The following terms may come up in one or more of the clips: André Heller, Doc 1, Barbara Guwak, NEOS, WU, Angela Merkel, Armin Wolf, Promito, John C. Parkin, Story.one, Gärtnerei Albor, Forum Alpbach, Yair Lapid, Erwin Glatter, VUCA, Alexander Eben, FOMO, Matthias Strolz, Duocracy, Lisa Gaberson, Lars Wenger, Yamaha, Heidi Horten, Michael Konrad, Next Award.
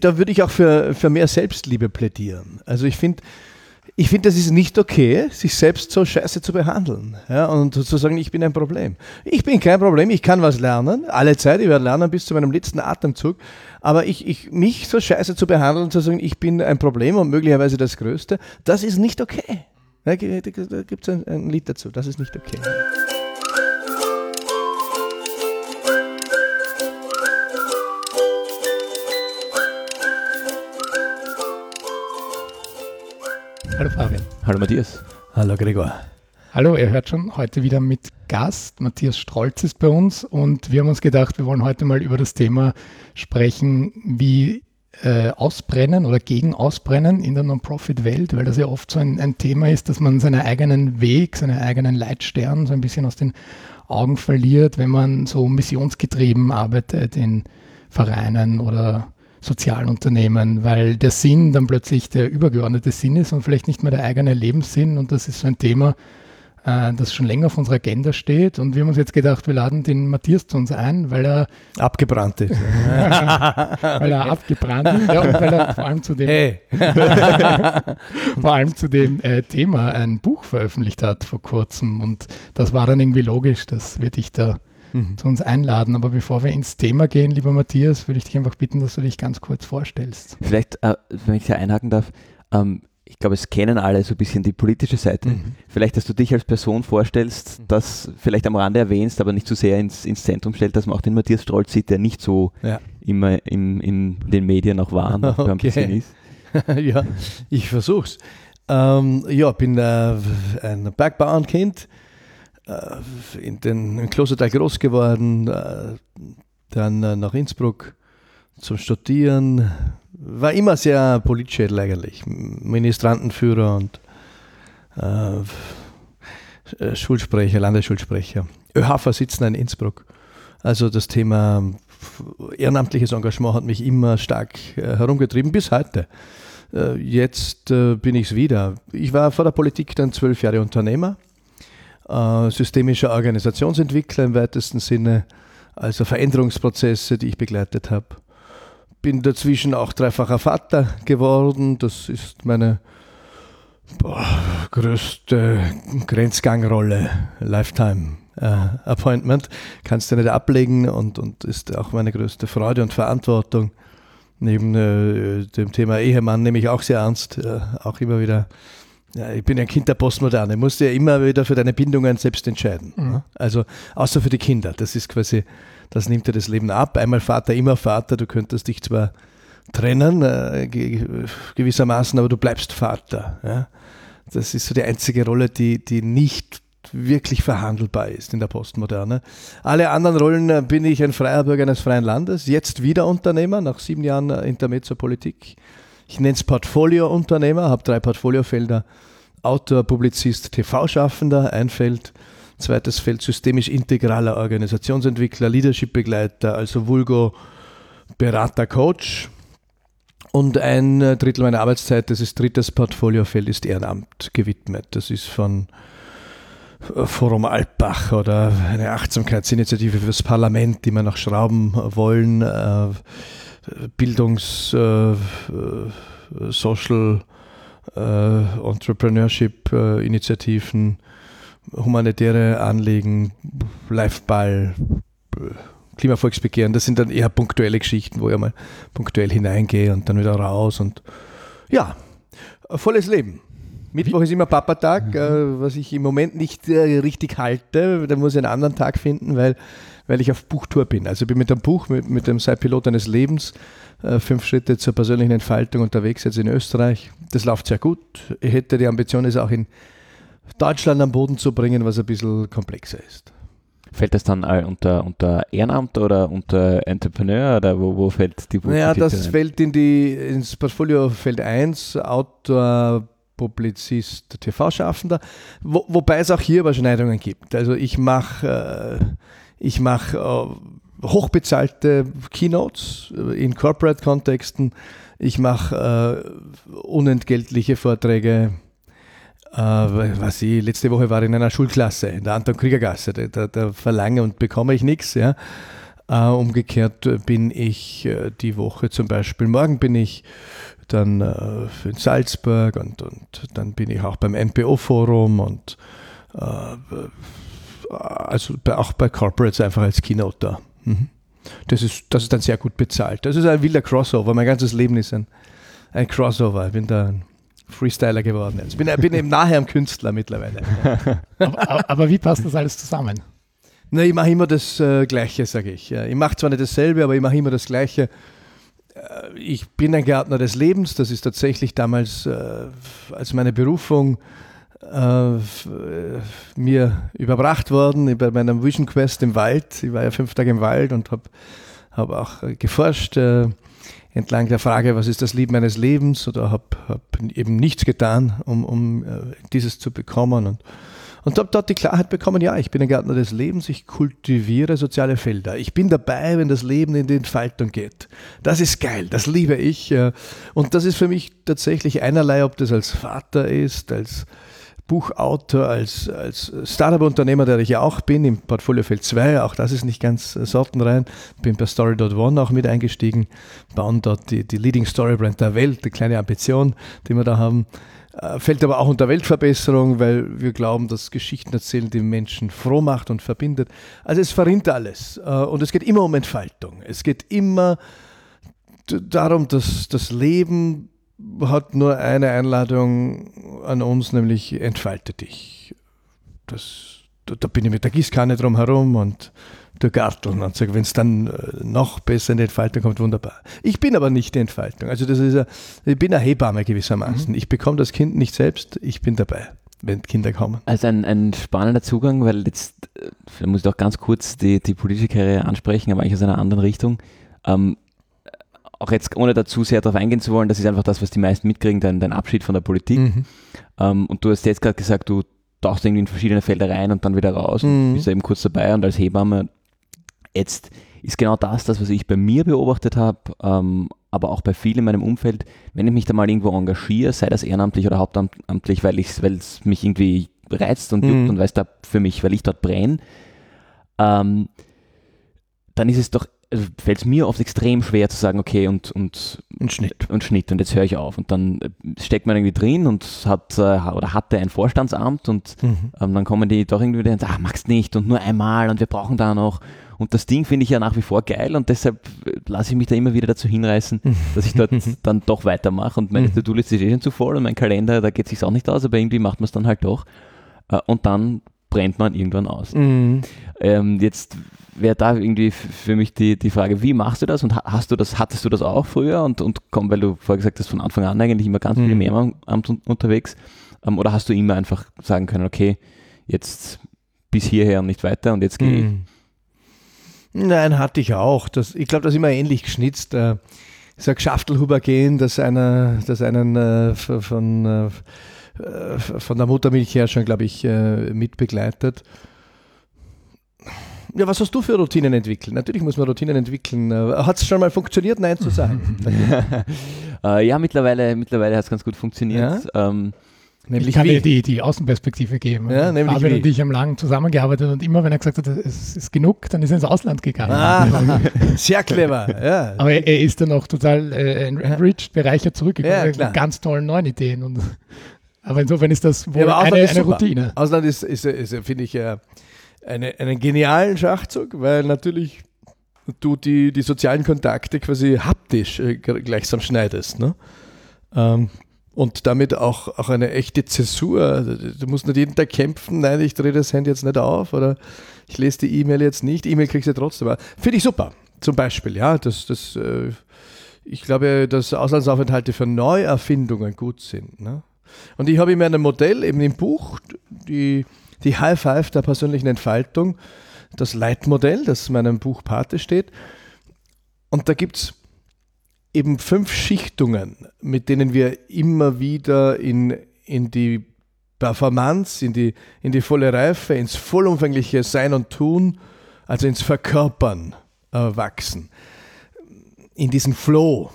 da würde ich auch für mehr Selbstliebe plädieren. Also ich finde, das ist nicht okay, sich selbst so scheiße zu behandeln, ja, und zu sagen, ich bin ein Problem. Ich bin kein Problem, ich kann was lernen, alle Zeit, ich werde lernen bis zu meinem letzten Atemzug, aber mich so scheiße zu behandeln, zu sagen, ich bin ein Problem und möglicherweise das Größte, das ist nicht okay. Da gibt es ein Lied dazu, das ist nicht okay. Hallo Fabian. Hallo Matthias. Hallo Gregor. Hallo, ihr hört schon, heute wieder mit Gast. Matthias Strolz ist bei uns und wir haben uns gedacht, wir wollen heute mal über das Thema sprechen, wie Ausbrennen oder gegen Ausbrennen in der Non-Profit-Welt, weil das ja oft so ein Thema ist, dass man seinen eigenen Weg, seinen eigenen Leitstern so ein bisschen aus den Augen verliert, wenn man so missionsgetrieben arbeitet in Vereinen oder sozialen Unternehmen, weil der Sinn dann plötzlich der übergeordnete Sinn ist und vielleicht nicht mehr der eigene Lebenssinn. Und das ist so ein Thema, das schon länger auf unserer Agenda steht. Und wir haben uns jetzt gedacht, wir laden den Matthias zu uns ein, weil er abgebrannt ist. Weil er abgebrannt ist, ja, und weil er vor allem zu dem, Thema ein Buch veröffentlicht hat vor kurzem. Und das war dann irgendwie logisch, dass wir dich da zu uns einladen. Aber bevor wir ins Thema gehen, lieber Matthias, würde ich dich einfach bitten, dass du dich ganz kurz vorstellst. Vielleicht, wenn ich da einhaken darf, ich glaube, es kennen alle so ein bisschen die politische Seite. Vielleicht, dass du dich als Person vorstellst, das vielleicht am Rande erwähnst, aber nicht so sehr ins Zentrum stellt, dass man auch den Matthias Strolz sieht, der nicht so immer in den Medien auch war. Ein bisschen ist. Ja, ich versuch's. Ja, bin ein Bergbauernkind, im Klostertal groß geworden, dann nach Innsbruck zum Studieren, war immer sehr Politschädel eigentlich, Ministrantenführer und Schulsprecher, Landesschulsprecher, ÖH-Vorsitzender in Innsbruck. Also das Thema ehrenamtliches Engagement hat mich immer stark herumgetrieben, bis heute. Jetzt bin ich es wieder. Ich war vor der Politik dann 12 Jahre Unternehmer, systemischer Organisationsentwickler im weitesten Sinne, also Veränderungsprozesse, die ich begleitet habe. Bin dazwischen auch dreifacher Vater geworden, das ist meine größte Grenzgangrolle, Lifetime Appointment, kannst du nicht ablegen, und ist auch meine größte Freude und Verantwortung. Neben dem Thema Ehemann nehme ich auch sehr ernst, auch immer wieder. Ja, ich bin ein Kind der Postmoderne, musst ja immer wieder für deine Bindungen selbst entscheiden. Mhm. Also, außer für die Kinder. Das ist quasi, das nimmt dir das Leben ab. Einmal Vater, immer Vater. Du könntest dich zwar trennen, gewissermaßen, aber du bleibst Vater. Ja? Das ist so die einzige Rolle, die nicht wirklich verhandelbar ist in der Postmoderne. Alle anderen Rollen bin ich ein freier Bürger eines freien Landes. Jetzt wieder Unternehmer, nach 7 Jahren Intermezzo Politik. Ich nenne es Portfolio-Unternehmer, habe 3 Portfoliofelder: Autor, Publizist, TV-Schaffender, ein Feld, zweites Feld systemisch integraler Organisationsentwickler, Leadership-Begleiter, also Vulgo, Berater, Coach, und ein Drittel meiner Arbeitszeit, das ist drittes Portfoliofeld, ist Ehrenamt gewidmet. Das ist von Forum Alpbach oder eine Achtsamkeitsinitiative fürs Parlament, die wir noch schrauben wollen, Bildungs-, Social-, Entrepreneurship-Initiativen, humanitäre Anliegen, Liveball, Klimavolksbegehren. Das sind dann eher punktuelle Geschichten, wo ich mal punktuell hineingehe und dann wieder raus. Und ja, volles Leben. Mittwoch ist immer Papatag, was ich im Moment nicht richtig halte. Da muss ich einen anderen Tag finden, weil ich auf Buchtour bin. Also ich bin mit dem Buch, mit dem Sei Pilot eines Lebens, 5 Schritte zur persönlichen Entfaltung unterwegs, jetzt in Österreich. Das läuft sehr gut. Ich hätte die Ambition, es auch in Deutschland am Boden zu bringen, was ein bisschen komplexer ist. Fällt das dann unter Ehrenamt oder unter Entrepreneur, oder wo fällt die Buchtour? Ja, das fällt ins Portfoliofeld 1, Autor, Publizist, TV-Schaffender, wobei es auch hier Überschneidungen gibt. Also ich mache hochbezahlte Keynotes in Corporate-Kontexten, ich mache unentgeltliche Vorträge. Letzte Woche war ich in einer Schulklasse, in der Anton-Krieger-Gasse, da verlange und bekomme ich nichts. Ja. Umgekehrt bin ich die Woche zum Beispiel, morgen bin ich dann in Salzburg und dann bin ich auch beim NPO-Forum und also auch bei Corporates einfach als Keynote da. Mhm. Das ist dann sehr gut bezahlt. Das ist ein wilder Crossover. Mein ganzes Leben ist ein Crossover. Ich bin da ein Freestyler geworden. Ich bin eben nachher ein Künstler mittlerweile. aber wie passt das alles zusammen? Na, ich mache immer das Gleiche, sage ich. Ich mache zwar nicht dasselbe, aber ich mache immer das Gleiche. Ich bin ein Gärtner des Lebens. Das ist tatsächlich damals als meine Berufung mir überbracht worden bei meinem Vision Quest im Wald. Ich war ja 5 Tage im Wald und habe auch geforscht entlang der Frage, was ist das Lied meines Lebens, oder habe eben nichts getan, um dieses zu bekommen, und habe dort die Klarheit bekommen, ja, ich bin ein Gärtner des Lebens, ich kultiviere soziale Felder. Ich bin dabei, wenn das Leben in die Entfaltung geht. Das ist geil, das liebe ich. Und das ist für mich tatsächlich einerlei, ob das als Vater ist, als Buchautor, als Startup-Unternehmer, der ich ja auch bin, im Portfoliofeld 2, auch das ist nicht ganz sortenrein. Bin bei Story.one auch mit eingestiegen, bauen dort die Leading Story Brand der Welt, die kleine Ambition, die wir da haben. Fällt aber auch unter Weltverbesserung, weil wir glauben, dass Geschichten erzählen, die Menschen froh macht und verbindet. Also es verrinnt alles und es geht immer um Entfaltung. Es geht immer darum, dass das Leben hat nur eine Einladung an uns, nämlich entfalte dich. Da bin ich mit der Gießkanne drum herum und der Garteln und sage, wenn es dann noch besser in die Entfaltung kommt, wunderbar. Ich bin aber nicht die Entfaltung. Also ich bin eine Hebamme gewissermaßen. Mhm. Ich bekomme das Kind nicht selbst, ich bin dabei, wenn Kinder kommen. Also ein spannender Zugang, weil jetzt, ich muss doch ganz kurz die politische Karriere ansprechen, aber eigentlich aus einer anderen Richtung. Auch jetzt, ohne dazu sehr darauf eingehen zu wollen, das ist einfach das, was die meisten mitkriegen, dein Abschied von der Politik. Mhm. Und du hast jetzt gerade gesagt, du tauchst irgendwie in verschiedene Felder rein und dann wieder raus und bist eben kurz dabei und als Hebamme. Jetzt ist genau das, was ich bei mir beobachtet habe, aber auch bei vielen in meinem Umfeld, wenn ich mich da mal irgendwo engagiere, sei das ehrenamtlich oder hauptamtlich, weil es mich irgendwie reizt und juckt und weiß da für mich, weil ich dort brenne, dann ist es doch, also fällt es mir oft extrem schwer zu sagen, okay, und Schnitt und jetzt höre ich auf, und dann steckt man irgendwie drin und hatte ein Vorstandsamt und dann kommen die doch irgendwie wieder und sagen, mach's nicht und nur einmal und wir brauchen da noch, und das Ding finde ich ja nach wie vor geil und deshalb lasse ich mich da immer wieder dazu hinreißen, dass ich dort dann doch weitermache, und meine To-Do-Liste ist eh schon zu voll und mein Kalender, da geht es sich auch nicht aus, aber irgendwie macht man es dann halt doch und dann brennt man irgendwann aus. Mhm. Jetzt wäre da irgendwie für mich die Frage, wie machst du das, und hattest du das auch früher und weil du vorher gesagt hast, von Anfang an eigentlich immer ganz viel im Ehrenamt unterwegs, oder hast du immer einfach sagen können, okay, jetzt bis hierher und nicht weiter und jetzt gehe ich? Nein, hatte ich auch. Ich glaube, das ist immer ähnlich geschnitzt. Ich sage Schaftelhuber gehen, dass einen von der Muttermilch her schon, glaube ich, mitbegleitet. Ja, was hast du für Routinen entwickelt? Natürlich muss man Routinen entwickeln. Hat es schon mal funktioniert, Nein zu sagen? Ja, mittlerweile hat es ganz gut funktioniert. Ja? Nämlich ich kann dir die Außenperspektive geben. Ja, nämlich Fabian und ich haben lange zusammengearbeitet, und immer, wenn er gesagt hat, es ist genug, dann ist er ins Ausland gegangen. Ah, sehr clever. Ja. Aber er ist dann auch total enriched, bereichert zurückgekommen, ja, mit ganz tollen neuen Ideen. Aber insofern ist das wohl eine Routine. Ausland ist finde ich, einen genialen Schachzug, weil natürlich du die sozialen Kontakte quasi haptisch gleichsam schneidest. Ne? Und damit auch eine echte Zäsur. Du musst nicht jeden Tag kämpfen, nein, ich drehe das Handy jetzt nicht auf oder ich lese die E-Mail jetzt nicht. E-Mail kriegst du trotzdem. Finde ich super, zum Beispiel. Ja, ich glaube, dass Auslandsaufenthalte für Neuerfindungen gut sind. Ne? Und ich habe immer ein Modell, eben im Buch, die High Five der persönlichen Entfaltung, das Leitmodell, das in meinem Buch Pate steht. Und da gibt es eben 5 Schichtungen, mit denen wir immer wieder in die Performance, in die volle Reife, ins vollumfängliche Sein und Tun, also ins Verkörpern wachsen. In diesen Flow,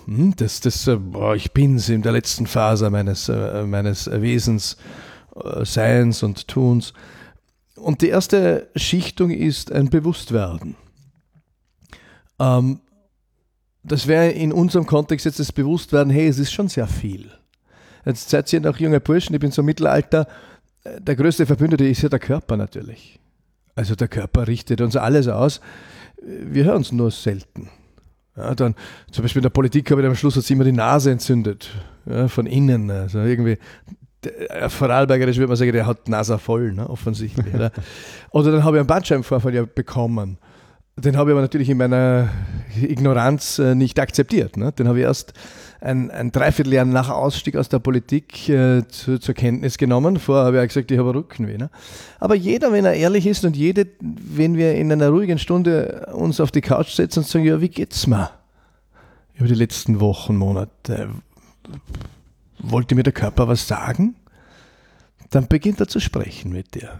ich bin's in der letzten Phase meines Wesens, Seins und Tuns. Und die erste Schichtung ist ein Bewusstwerden. Das wäre in unserem Kontext jetzt das Bewusstwerden, hey, es ist schon sehr viel. Jetzt seid ihr noch junge Burschen, ich bin so im Mittelalter, der größte Verbündete ist ja der Körper natürlich. Also der Körper richtet uns alles aus, wir hören es nur selten. Ja, dann, zum Beispiel in der Politik habe ich am Schluss jetzt immer die Nase entzündet, ja, von innen. Also irgendwie, vorarlbergerisch würde man sagen, der hat die Nase voll, ne, offensichtlich. Oder dann habe ich einen Bandscheibenvorfall ja bekommen. Den habe ich aber natürlich in meiner Ignoranz nicht akzeptiert. Ne? Den habe ich erst ein Dreivierteljahr nach Ausstieg aus der Politik zur Kenntnis genommen. Vorher habe ich auch gesagt, ich habe Rückenweh. Ne? Aber jeder, wenn er ehrlich ist und jede, wenn wir in einer ruhigen Stunde uns auf die Couch setzen und sagen, ja, wie geht's mir? Über die letzten Wochen, Monate, wollte mir der Körper was sagen? Dann beginnt er zu sprechen mit dir.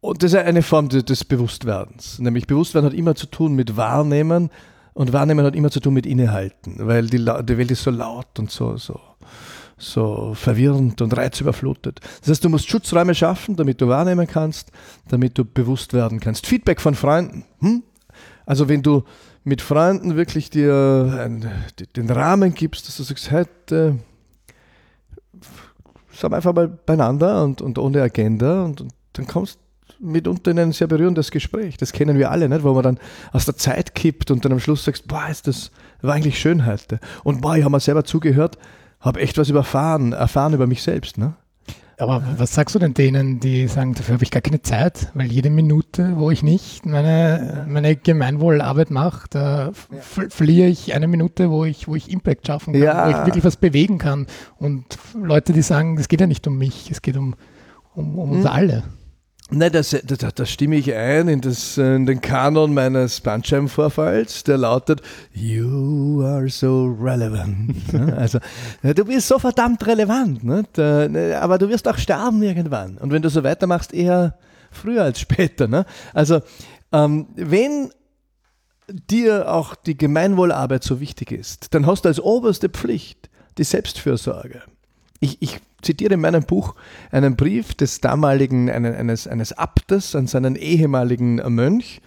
Und das ist eine Form des Bewusstwerdens. Nämlich Bewusstwerden hat immer zu tun mit Wahrnehmen und Wahrnehmen hat immer zu tun mit Innehalten, weil die Welt ist so laut und so verwirrend und reizüberflutet. Das heißt, du musst Schutzräume schaffen, damit du wahrnehmen kannst, damit du bewusst werden kannst. Feedback von Freunden. Also wenn du mit Freunden wirklich dir den Rahmen gibst, dass du sagst, heute sind wir einfach mal beieinander und ohne Agenda und dann kommst mitunter in ein sehr berührendes Gespräch, das kennen wir alle, nicht? Wo man dann aus der Zeit kippt und dann am Schluss sagst, boah, das war eigentlich schön heute. Und boah, ich habe mir selber zugehört, habe echt was erfahren über mich selbst. Ne? Aber was sagst du denn denen, die sagen, dafür habe ich gar keine Zeit, weil jede Minute, wo ich nicht meine Gemeinwohlarbeit mache, da verliere ich eine Minute, wo ich Impact schaffen kann, ja, wo ich wirklich was bewegen kann. Und Leute, die sagen, es geht ja nicht um mich, es geht um uns alle. Nein, da stimme ich ein in den Kanon meines Bandscheibenvorfalls, der lautet, you are so relevant. Also, du bist so verdammt relevant, nicht? Aber du wirst auch sterben irgendwann. Und wenn du so weitermachst, eher früher als später. Nicht? Also, wenn dir auch die Gemeinwohlarbeit so wichtig ist, dann hast du als oberste Pflicht die Selbstfürsorge. Ich zitiere in meinem Buch einen Brief des damaligen, eines Abtes an seinen ehemaligen Mönch,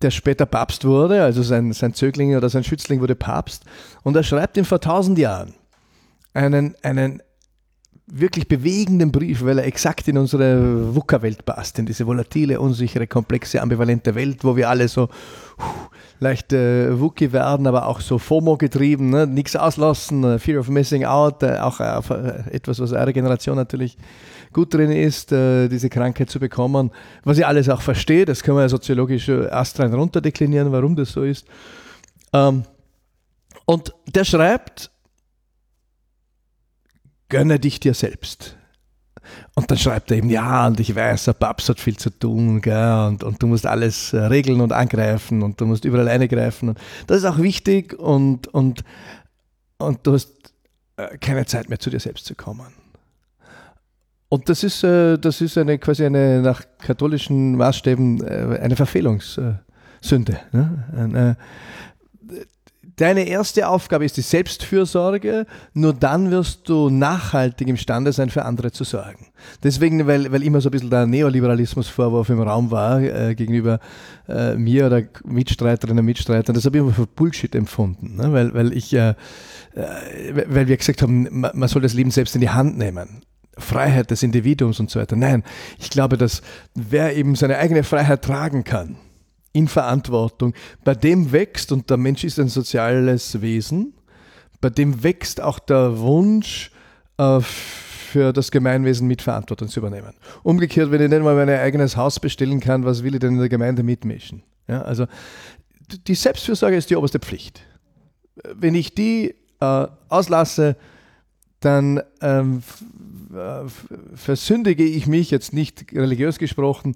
der später Papst wurde, also sein Zögling oder sein Schützling wurde Papst. Und er schreibt ihm vor 1000 Jahren einen wirklich bewegenden Brief, weil er exakt in unsere VUCA-Welt passt, in diese volatile, unsichere, komplexe, ambivalente Welt, wo wir alle so leicht Wookie werden, aber auch so FOMO getrieben, ne? Nichts auslassen, Fear of Missing Out, auch etwas, was eure Generation natürlich gut drin ist, diese Krankheit zu bekommen, was ich alles auch verstehe, das kann man ja soziologisch astrein runterdeklinieren, warum das so ist. Und der schreibt, gönne dich dir selbst. Und dann schreibt er eben, ja, und ich weiß, der Papst hat viel zu tun, gell, und du musst alles regeln und angreifen und du musst überall eingreifen. Und das ist auch wichtig und du hast keine Zeit mehr, zu dir selbst zu kommen. Und das ist quasi eine nach katholischen Maßstäben eine Verfehlungssünde. Ne? Deine erste Aufgabe ist die Selbstfürsorge, nur dann wirst du nachhaltig imstande sein, für andere zu sorgen. Deswegen, weil immer so ein bisschen der Neoliberalismusvorwurf im Raum war gegenüber mir oder Mitstreiterinnen und Mitstreitern, das habe ich immer für Bullshit empfunden, ne? weil wir gesagt haben, man soll das Leben selbst in die Hand nehmen. Freiheit des Individuums und so weiter. Nein, ich glaube, dass wer eben seine eigene Freiheit tragen kann, in Verantwortung, bei dem wächst, und der Mensch ist ein soziales Wesen, bei dem wächst auch der Wunsch, für das Gemeinwesen mit Verantwortung zu übernehmen. Umgekehrt, wenn ich nicht mal mein eigenes Haus bestellen kann, was will ich denn in der Gemeinde mitmischen? Ja, also die Selbstfürsorge ist die oberste Pflicht. Wenn ich die auslasse, dann versündige ich mich, jetzt nicht religiös gesprochen,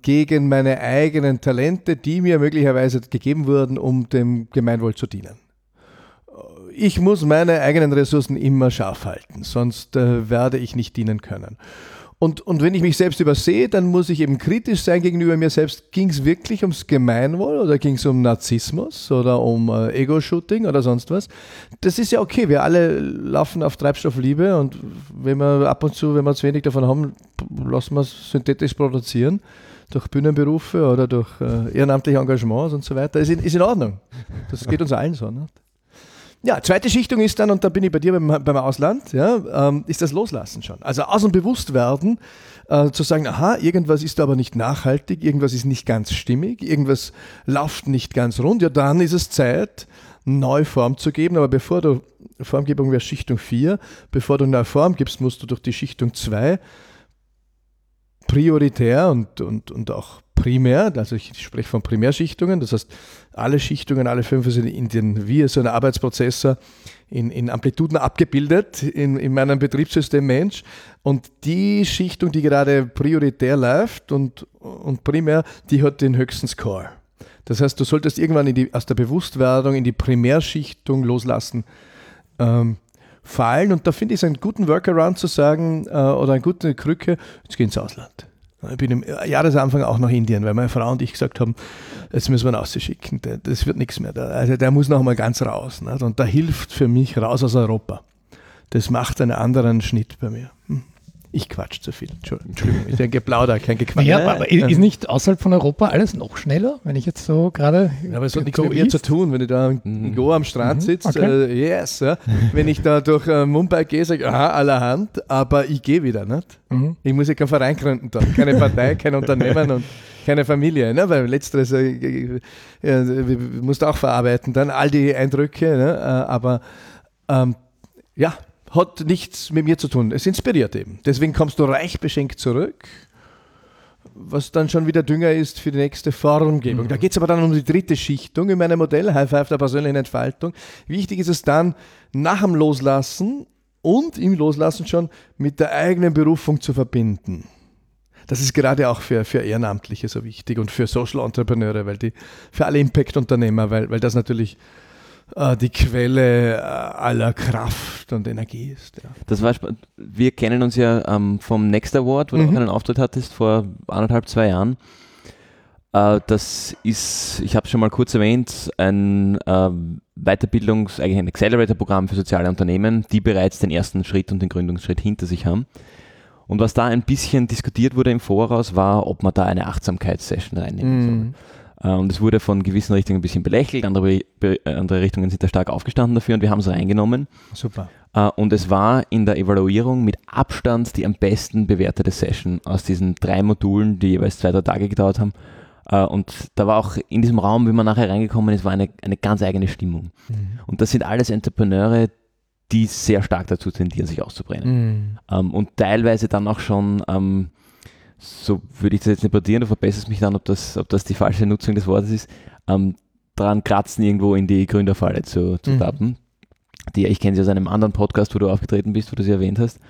gegen meine eigenen Talente, die mir möglicherweise gegeben wurden, um dem Gemeinwohl zu dienen. Ich muss meine eigenen Ressourcen immer scharf halten, sonst werde ich nicht dienen können. Und wenn ich mich selbst übersehe, dann muss ich eben kritisch sein gegenüber mir selbst. Ging es wirklich ums Gemeinwohl oder ging es um Narzissmus oder um Ego-Shooting oder sonst was? Das ist ja okay, wir alle laufen auf Treibstoffliebe und wenn wir ab und zu, wenn wir zu wenig davon haben, lassen wir es synthetisch produzieren. durch Bühnenberufe oder durch ehrenamtliche Engagements und so weiter. Ist in Ordnung. Das geht uns allen so. Ne? Ja, zweite Schichtung ist dann, und da bin ich bei dir beim Ausland, ja, ist das Loslassen schon. Also aus dem Bewusstwerden zu sagen, aha, irgendwas ist aber nicht nachhaltig, irgendwas ist nicht ganz stimmig, irgendwas läuft nicht ganz rund, ja dann ist es Zeit, neue Form zu geben. Aber bevor du, Formgebung wäre Schichtung 4, bevor du neue Form gibst, musst du durch die Schichtung 2 prioritär und auch primär, also ich spreche von Primärschichtungen, das heißt alle Schichtungen, alle 5 sind in den wir, so ein Arbeitsprozessor, in Amplituden abgebildet, in meinem Betriebssystem Mensch. Und die Schichtung, die gerade prioritär läuft und primär, die hat den höchsten Score. Das heißt, du solltest irgendwann aus der Bewusstwerdung in die Primärschichtung loslassen fallen. Und da finde ich es einen guten Workaround zu sagen oder eine gute Krücke, jetzt geh ins Ausland. Ich bin im Jahresanfang auch nach Indien, weil meine Frau und ich gesagt haben, jetzt müssen wir ihn rausschicken, das wird nichts mehr. Also der muss noch mal ganz raus. Nicht? Und da hilft für mich raus aus Europa. Das macht einen anderen Schnitt bei mir. Ich quatsch zu viel. Entschuldigung, ich denke, Geplauder, kein Gequatsch. Ja, aber ist nicht außerhalb von Europa alles noch schneller, wenn ich jetzt so gerade... Ja, aber es hat nichts mit mir zu tun, wenn ich da in Goa am Strand sitze, okay. Yes. Ja. Wenn ich da durch Mumbai gehe, sage ich, aha, allerhand, aber ich gehe wieder, nicht? Mhm. Ich muss ja keinen Verein gründen da, keine Partei, kein Unternehmen und keine Familie, ne? Weil letzteres musst du auch verarbeiten, dann all die Eindrücke, ne? Aber ja, hat nichts mit mir zu tun. Es inspiriert eben. Deswegen kommst du reich beschenkt zurück, was dann schon wieder Dünger ist für die nächste Formgebung. Mhm. Da geht es aber dann um die dritte Schichtung in meinem Modell, High Five der persönlichen Entfaltung. Wichtig ist es dann, nach dem Loslassen und im Loslassen schon mit der eigenen Berufung zu verbinden. Das ist gerade auch für Ehrenamtliche so wichtig und für Social Entrepreneure, für alle Impact-Unternehmer, weil das natürlich die Quelle aller Kraft und Energie ist. Ja. Das war spannend. Wir kennen uns ja vom Next Award, wo du auch einen Auftritt hattest vor 1,5, 2 Jahren. Das ist, ich habe es schon mal kurz erwähnt, ein Weiterbildungs-, eigentlich ein Accelerator-Programm für soziale Unternehmen, die bereits den ersten Schritt und den Gründungsschritt hinter sich haben. Und was da ein bisschen diskutiert wurde im Voraus, war, ob man da eine Achtsamkeitssession reinnehmen soll. Und es wurde von gewissen Richtungen ein bisschen belächelt, andere Richtungen sind da stark aufgestanden dafür und wir haben es reingenommen. Super. Und es war in der Evaluierung mit Abstand die am besten bewertete Session aus diesen 3 Modulen, die jeweils 2, 3 Tage gedauert haben. Und da war auch in diesem Raum, wie man nachher reingekommen ist, war eine ganz eigene Stimmung. Mhm. Und das sind alles Entrepreneure, die sehr stark dazu tendieren, sich auszubrennen. Und teilweise dann auch schon... so würde ich das jetzt nicht partieren, du verbesserst mich dann, ob das die falsche Nutzung des Wortes ist, dran kratzen, irgendwo in die Gründerfalle zu tappen. Die, ich kenne sie aus einem anderen Podcast, wo du aufgetreten bist, wo du sie erwähnt hast.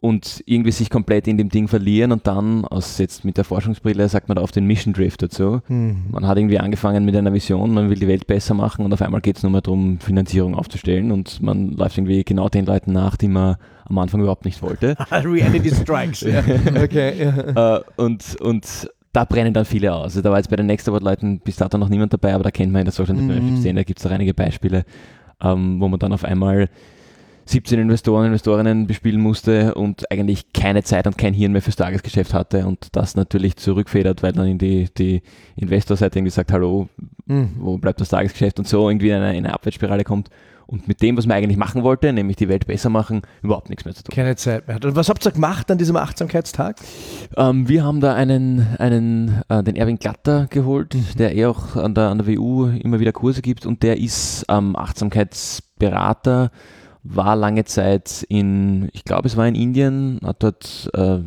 Und irgendwie sich komplett in dem Ding verlieren und dann, jetzt mit der Forschungsbrille, sagt man da auf den Mission Drift dazu. Man hat irgendwie angefangen mit einer Vision, man will die Welt besser machen und auf einmal geht es nur mehr darum, Finanzierung aufzustellen und man läuft irgendwie genau den Leuten nach, die man am Anfang überhaupt nicht wollte. Reality Strikes, ja. Okay, yeah. Und da brennen dann viele aus. Also da war jetzt bei den Next Award Leuten bis dato noch niemand dabei, aber da kennt man in der Social Entrepreneurship Szene, da gibt es auch einige Beispiele, wo man dann auf einmal 17 Investoren, Investorinnen bespielen musste und eigentlich keine Zeit und kein Hirn mehr fürs Tagesgeschäft hatte und das natürlich zurückfedert, weil dann die Investorseite irgendwie sagt, hallo, wo bleibt das Tagesgeschäft und so irgendwie in eine Abwärtsspirale kommt und mit dem, was man eigentlich machen wollte, nämlich die Welt besser machen, überhaupt nichts mehr zu tun. Keine Zeit mehr. Und was habt ihr gemacht an diesem Achtsamkeitstag? Wir haben da den Erwin Glatter geholt, der auch an der WU immer wieder Kurse gibt und der ist Achtsamkeitsberater, war lange Zeit ich glaube es war in Indien, hat dort, also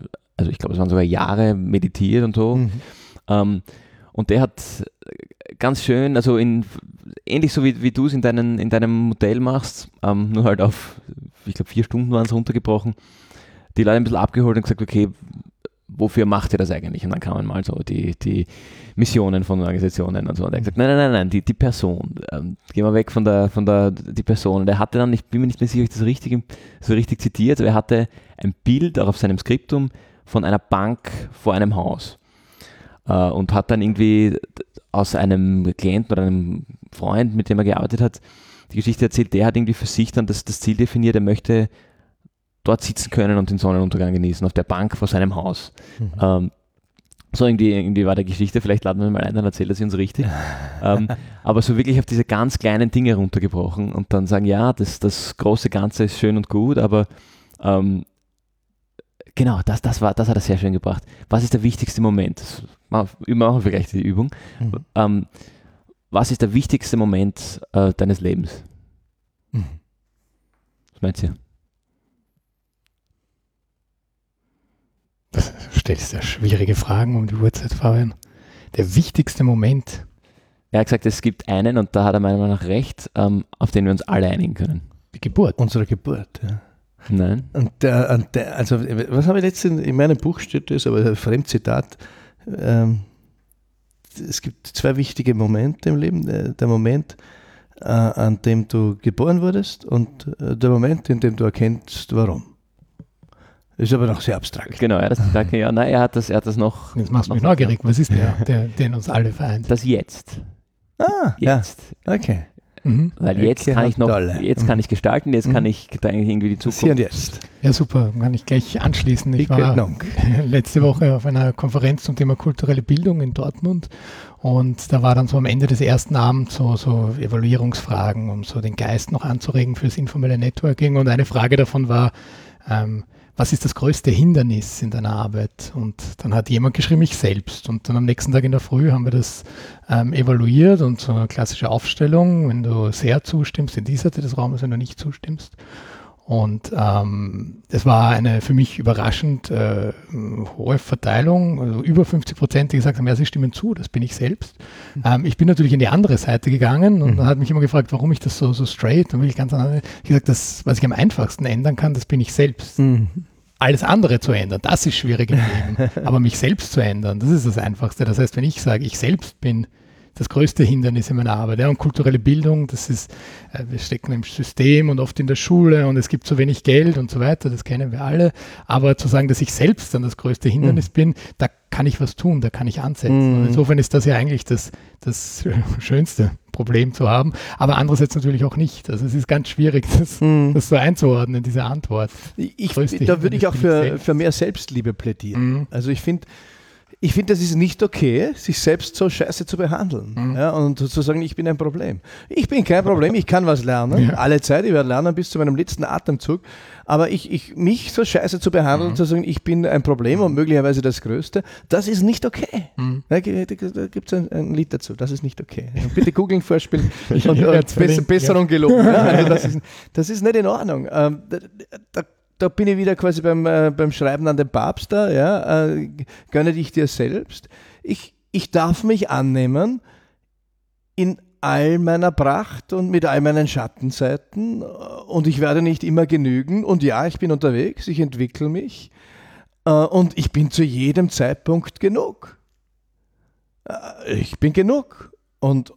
ich glaube es waren sogar Jahre meditiert und so. Und der hat ganz schön, also ähnlich so wie du es in deinem Modell machst, nur halt auf, ich glaube 4 Stunden waren es runtergebrochen, die Leute ein bisschen abgeholt und gesagt, okay, wofür macht ihr das eigentlich? Und dann kamen mal so die Missionen von Organisationen und so. Und er hat gesagt, nein, die Person. Gehen wir weg von der Person. Und er hatte dann, ich bin mir nicht mehr sicher, ob ich das so richtig zitiert, aber er hatte ein Bild auch auf seinem Skriptum von einer Bank vor einem Haus. Und hat dann irgendwie aus einem Klienten oder einem Freund, mit dem er gearbeitet hat, die Geschichte erzählt, der hat irgendwie für sich dann das Ziel definiert, er möchte dort sitzen können und den Sonnenuntergang genießen, auf der Bank vor seinem Haus. Mhm. So irgendwie war die Geschichte, vielleicht laden wir mal ein, dann erzählt er sie uns richtig. Aber so wirklich auf diese ganz kleinen Dinge runtergebrochen und dann sagen, ja, das große Ganze ist schön und gut, aber genau, das hat er sehr schön gebracht. Was ist der wichtigste Moment? Machen wir gleich die Übung. Mhm. Was ist der wichtigste Moment deines Lebens? Mhm. Was meinst du? Das stellst ja schwierige Fragen um die Uhrzeit, Fabian. Der wichtigste Moment. Er hat gesagt, es gibt einen, und da hat er meiner Meinung nach recht, auf den wir uns alle einigen können. Die Geburt. Unsere Geburt, ja. Nein. Also, was habe ich letztens in meinem Buch steht das, aber ein Fremdzitat. Es gibt zwei wichtige Momente im Leben. Der Moment, an dem du geboren wurdest, und der Moment, in dem du erkennst, warum. Ist aber noch sehr abstrakt. Genau, er hat das noch. Jetzt machst du mich neugierig. Was ist der uns alle vereint? Das Jetzt. Ah, jetzt. Ja. Okay. Mhm. Weil jetzt kann ich noch, jetzt kann ich gestalten, jetzt kann ich irgendwie die Zukunft. Hier und jetzt. Ja, super, kann ich gleich anschließen. Ich war letzte Woche auf einer Konferenz zum Thema kulturelle Bildung in Dortmund, und da war dann so am Ende des ersten Abends so Evaluierungsfragen, um so den Geist noch anzuregen fürs informelle Networking, und eine Frage davon war, was ist das größte Hindernis in deiner Arbeit? Und dann hat jemand geschrieben, ich selbst. Und dann am nächsten Tag in der Früh haben wir das evaluiert und so eine klassische Aufstellung, wenn du sehr zustimmst in dieser Seite des Raumes, wenn du nicht zustimmst. Und das war eine für mich überraschend hohe Verteilung, also über 50%, die gesagt haben, ja, sie stimmen zu, das bin ich selbst. Ich bin natürlich in die andere Seite gegangen, und dann hat mich immer gefragt, warum ich das so straight, dann bin ich ganz anders. Ich gesagt, das, was ich am einfachsten ändern kann, das bin ich selbst. Mhm. Alles andere zu ändern, das ist schwierig im Leben, aber mich selbst zu ändern, das ist das Einfachste. Das heißt, wenn ich sage, ich selbst bin das größte Hindernis in meiner Arbeit. Ja, und kulturelle Bildung, das ist, wir stecken im System und oft in der Schule, und es gibt zu wenig Geld und so weiter, das kennen wir alle. Aber zu sagen, dass ich selbst dann das größte Hindernis bin, da kann ich was tun, da kann ich ansetzen. Und insofern ist das ja eigentlich das schönste Problem zu haben, aber andererseits natürlich auch nicht. Also es ist ganz schwierig, das so einzuordnen, diese Antwort. Da würde ich auch für mehr Selbstliebe plädieren. Also ich finde, das ist nicht okay, sich selbst so scheiße zu behandeln und zu sagen, ich bin ein Problem. Ich bin kein Problem, ich kann was lernen, alle Zeit, ich werde lernen bis zu meinem letzten Atemzug, aber mich so scheiße zu behandeln, zu sagen, ich bin ein Problem und möglicherweise das Größte, das ist nicht okay. Da gibt es ein Lied dazu, das ist nicht okay. Und bitte googeln, vorspielen und Besserung geloben. Ja, also das ist nicht in Ordnung. Da bin ich wieder quasi beim Schreiben an den Papst da, ja, gönne dich dir selbst. Ich darf mich annehmen in all meiner Pracht und mit all meinen Schattenseiten, und ich werde nicht immer genügen, und ja, ich bin unterwegs, ich entwickle mich, und ich bin zu jedem Zeitpunkt genug. Ich bin genug und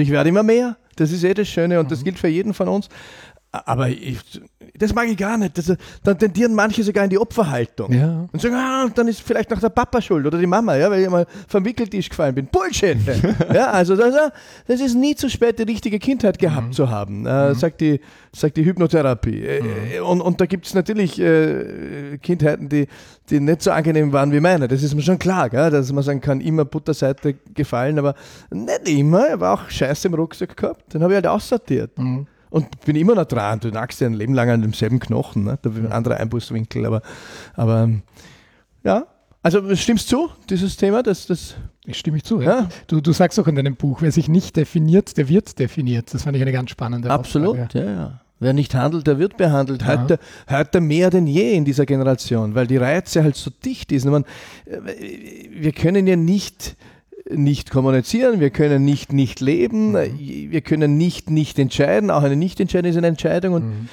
ich werde immer mehr. Das ist das Schöne, und das gilt für jeden von uns. Aber das mag ich gar nicht. Dann tendieren manche sogar in die Opferhaltung. Ja. Und sagen, dann ist vielleicht noch der Papa schuld oder die Mama, ja, weil ich mal vom Wickeltisch gefallen bin. Bullshit! Ja, also das ist nie zu spät, die richtige Kindheit gehabt zu haben, sagt die Hypnotherapie. Und da gibt es natürlich Kindheiten, die nicht so angenehm waren wie meine. Das ist mir schon klar, gell? Dass man sagen kann, immer Butterseite gefallen, aber nicht immer. Ich war auch scheiße im Rucksack gehabt. Dann habe ich halt aussortiert. Mhm. Und bin immer noch dran, du nagst ja ein Leben lang an demselben Knochen, ne? Da bin ein anderer Einbußwinkel, aber ja, also stimmst du, dieses Thema? Das stimme ich zu, ja. Du sagst auch in deinem Buch, wer sich nicht definiert, der wird definiert. Das fand ich eine ganz spannende Absolut, Aussage. Ja. Wer nicht handelt, der wird behandelt. Heute mehr denn je in dieser Generation, weil die Reize halt so dicht ist. Wir können ja nicht kommunizieren, wir können nicht leben, wir können nicht entscheiden, auch eine Nicht-Entscheidung ist eine Entscheidung,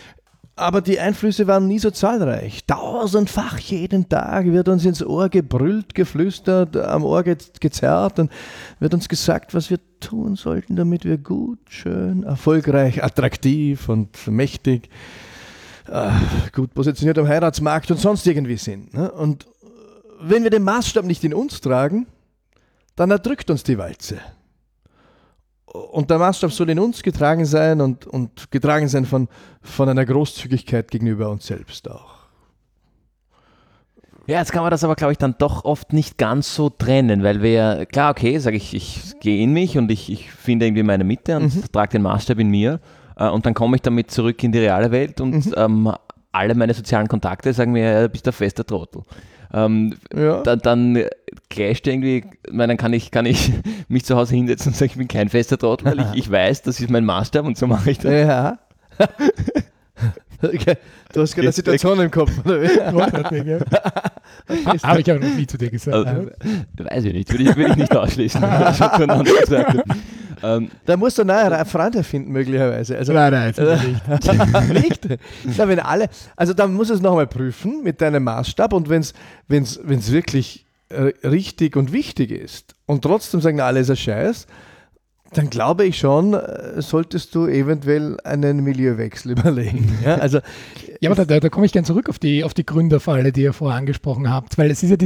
aber die Einflüsse waren nie so zahlreich. Tausendfach jeden Tag wird uns ins Ohr gebrüllt, geflüstert, am Ohr gezerrt, und wird uns gesagt, was wir tun sollten, damit wir gut, schön, erfolgreich, attraktiv und mächtig, gut positioniert am Heiratsmarkt und sonst irgendwie sind. Ne? Und wenn wir den Maßstab nicht in uns tragen, dann erdrückt uns die Walze. Und der Maßstab soll in uns getragen sein und getragen sein von einer Großzügigkeit gegenüber uns selbst auch. Ja, jetzt kann man das aber, glaube ich, dann doch oft nicht ganz so trennen, weil wir, klar, okay, sage ich, ich gehe in mich und ich finde irgendwie meine Mitte und trage den Maßstab in mir und dann komme ich damit zurück in die reale Welt und alle meine sozialen Kontakte sagen mir, ja, du bist ein fester Trottel. Dann clasht irgendwie, dann kann ich mich zu Hause hinsetzen und sagen, ich bin kein fester Trottel, weil ich weiß, das ist mein Maßstab und so mache ich das. Ja. Okay. Du hast gerade eine Situation im Kopf. Aber ich habe noch nie zu dir gesagt. Also, weiß ich nicht, will ich nicht ausschließen. Da musst du einen Freund erfinden, möglicherweise. Also, nein, nicht. Ja, wenn alle, also dann musst du es nochmal prüfen mit deinem Maßstab und wenn es wirklich richtig und wichtig ist und trotzdem sagen alle, ist ein Scheiß, dann glaube ich schon, solltest du eventuell einen Milieuwechsel überlegen. Ja, also aber da komme ich gerne zurück auf die Gründerfalle, die ihr vorher angesprochen habt, weil es ist ja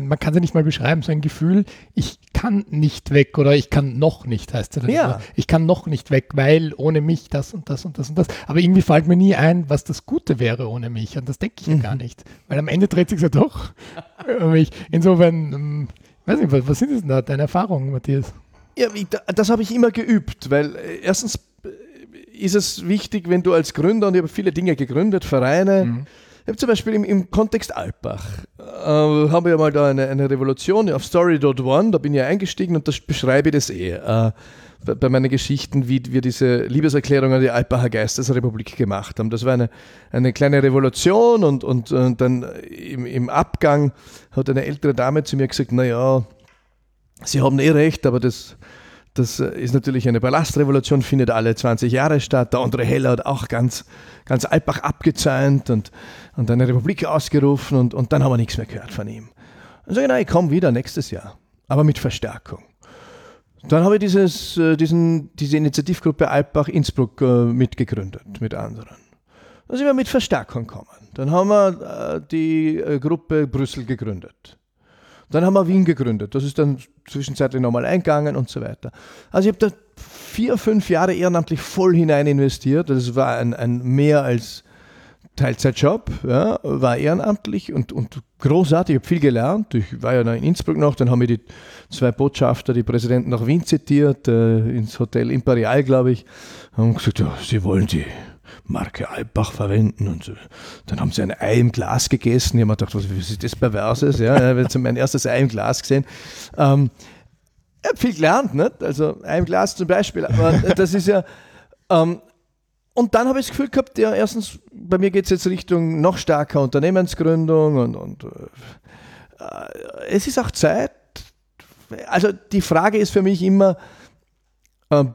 man kann es ja nicht mal beschreiben, so ein Gefühl, ich kann nicht weg oder ich kann noch nicht, heißt es dann. Ja. Ich kann noch nicht weg, weil ohne mich das und das und das und das. Aber irgendwie fällt mir nie ein, was das Gute wäre ohne mich. Und das denke ich ja gar nicht, weil am Ende dreht sich ja doch um mich. Insofern, weiß nicht, was sind das denn da, deine Erfahrungen, Matthias? Ja, das habe ich immer geübt, weil erstens ist es wichtig, wenn du als Gründer, und ich habe viele Dinge gegründet, Vereine, ich habe zum Beispiel im Kontext Alpbach, habe ich mal da eine Revolution auf Story.one, da bin ich ja eingestiegen und da beschreibe ich das bei meinen Geschichten, wie wir diese Liebeserklärung an die Alpbacher Geistesrepublik gemacht haben. Das war eine kleine Revolution und dann im Abgang hat eine ältere Dame zu mir gesagt, naja, Sie haben recht, aber das ist natürlich eine Ballastrevolution, findet alle 20 Jahre statt. Der André Heller hat auch ganz Alpbach abgezäunt und eine Republik ausgerufen und dann haben wir nichts mehr gehört von ihm. Dann sage ich, nein, ich komme wieder nächstes Jahr, aber mit Verstärkung. Dann habe ich diese Initiativgruppe Alpbach Innsbruck mitgegründet mit anderen. Dann sind wir mit Verstärkung gekommen. Dann haben wir die Gruppe Brüssel gegründet. Dann haben wir Wien gegründet. Das ist dann zwischenzeitlich nochmal eingegangen und so weiter. Also ich habe da 4-5 Jahre ehrenamtlich voll hinein investiert. Das war ein mehr als Teilzeitjob, ja, war ehrenamtlich und großartig. Ich habe viel gelernt. Ich war ja noch in Innsbruck noch. Dann haben mir die 2 Botschafter, die Präsidenten nach Wien zitiert, ins Hotel Imperial, glaube ich, haben gesagt, ja, sie wollen die Marke Alpbach verwenden und so. Dann haben sie ein Ei im Glas gegessen. Ich habe mir gedacht, was ist das Perverses? Ja, ich habe jetzt mein erstes Ei im Glas gesehen. Ich habe viel gelernt, nicht? Also Ei im Glas zum Beispiel. Aber das ist ja. Und dann habe ich das Gefühl gehabt, ja, erstens, bei mir geht es jetzt Richtung noch stärker Unternehmensgründung und es ist auch Zeit. Also die Frage ist für mich immer,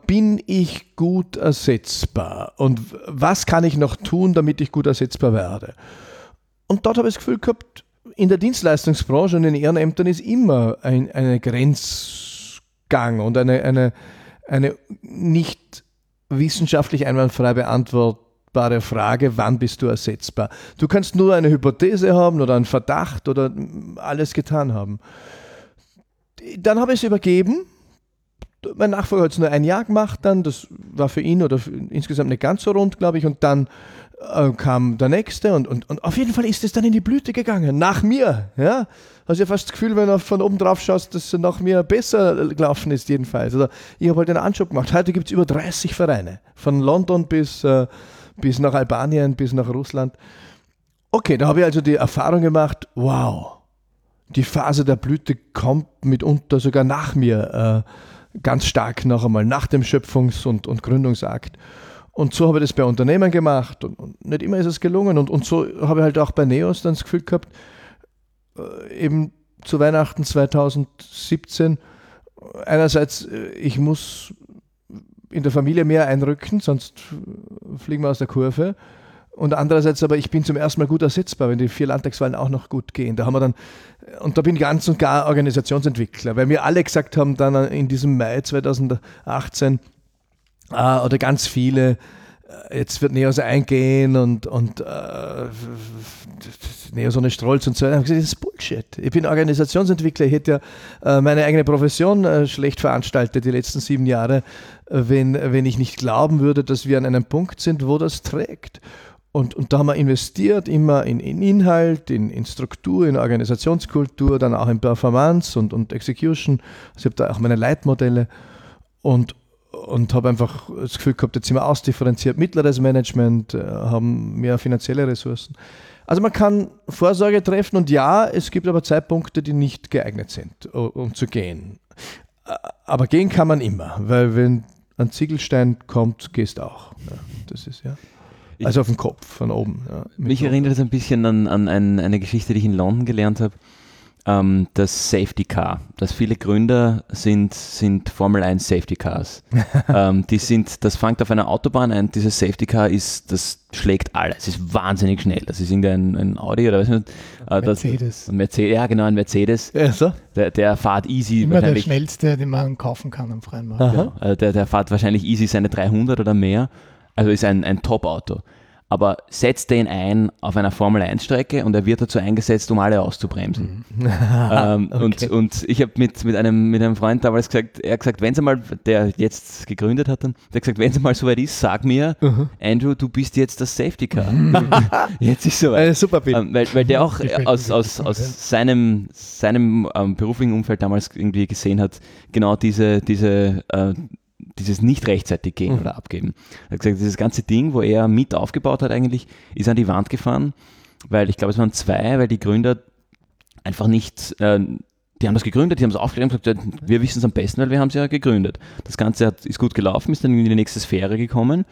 bin ich gut ersetzbar? Und was kann ich noch tun, damit ich gut ersetzbar werde? Und dort habe ich das Gefühl gehabt, in der Dienstleistungsbranche und in Ehrenämtern ist immer ein Grenzgang und eine nicht wissenschaftlich einwandfrei beantwortbare Frage, wann bist du ersetzbar? Du kannst nur eine Hypothese haben oder einen Verdacht oder alles getan haben. Dann habe ich es übergeben. Mein Nachfolger hat es nur ein Jahr gemacht dann, das war für ihn oder insgesamt nicht ganz so rund, glaube ich, und dann kam der Nächste und auf jeden Fall ist es dann in die Blüte gegangen, nach mir. Ja? Also ich habe fast das Gefühl, wenn du von oben drauf schaust, dass es nach mir besser gelaufen ist jedenfalls. Oder ich habe halt einen Anschub gemacht. Heute gibt es über 30 Vereine, von London bis nach Albanien, bis nach Russland. Okay, da habe ich also die Erfahrung gemacht, wow, die Phase der Blüte kommt mitunter sogar nach mir, ganz stark noch einmal nach dem Schöpfungs- und Gründungsakt. Und so habe ich das bei Unternehmen gemacht und nicht immer ist es gelungen. Und so habe ich halt auch bei NEOS dann das Gefühl gehabt, eben zu Weihnachten 2017, einerseits, ich muss in der Familie mehr einrücken, sonst fliegen wir aus der Kurve. Und andererseits aber, ich bin zum ersten Mal gut ersetzbar, wenn die 4 Landtagswahlen auch noch gut gehen. Da haben wir dann, und da bin ich ganz und gar Organisationsentwickler, weil mir alle gesagt haben dann in diesem Mai 2018 oder ganz viele, jetzt wird NEOS eingehen und NEOS ohne Strolz und so. Ich habe gesagt, das ist Bullshit. Ich bin Organisationsentwickler, ich hätte ja meine eigene Profession schlecht veranstaltet die letzten 7 Jahre, wenn ich nicht glauben würde, dass wir an einem Punkt sind, wo das trägt. Und da haben wir investiert, immer in Inhalt, in Struktur, in Organisationskultur, dann auch in Performance und Execution. Also ich habe da auch meine Leitmodelle und habe einfach das Gefühl gehabt, jetzt sind wir ausdifferenziert, mittleres Management, haben mehr finanzielle Ressourcen. Also man kann Vorsorge treffen und ja, es gibt aber Zeitpunkte, die nicht geeignet sind, um zu gehen. Aber gehen kann man immer, weil wenn ein Ziegelstein kommt, gehst auch. Ja, das ist ja... Also auf den Kopf, von oben. Ja, mich erinnert es ein bisschen an eine Geschichte, die ich in London gelernt habe, das Safety Car. Dass viele Gründer sind Formel 1 Safety Cars. Das fängt auf einer Autobahn ein, dieses Safety Car das schlägt alles. Es ist wahnsinnig schnell. Das ist irgendein Audi oder weiß nicht. Mercedes. Ein Mercedes. Ja, so. Der fährt easy. Immer der schnellste, den man kaufen kann am freien Markt. Ja, also der fährt wahrscheinlich easy seine 300 oder mehr. Also ist ein Top-Auto. Aber setzt den ein auf einer Formel-1-Strecke und er wird dazu eingesetzt, um alle auszubremsen. Okay. Und ich habe mit einem Freund damals gesagt, er hat gesagt, wenn es einmal, der jetzt gegründet hat, dann, der hat gesagt, wenn es einmal soweit ist, sag mir, Andrew, du bist jetzt das Safety Car. Jetzt ist soweit. Super Bild. Weil der auch aus seinem beruflichen Umfeld damals irgendwie gesehen hat, genau dieses nicht rechtzeitig gehen oder abgeben. Er hat gesagt, dieses ganze Ding, wo er mit aufgebaut hat eigentlich, ist an die Wand gefahren, weil ich glaube, es waren 2, weil die Gründer einfach nicht, die haben das gegründet, die haben es aufgeklärt und gesagt, wir wissen es am besten, weil wir haben es ja gegründet. Das Ganze ist gut gelaufen, ist dann in die nächste Sphäre gekommen,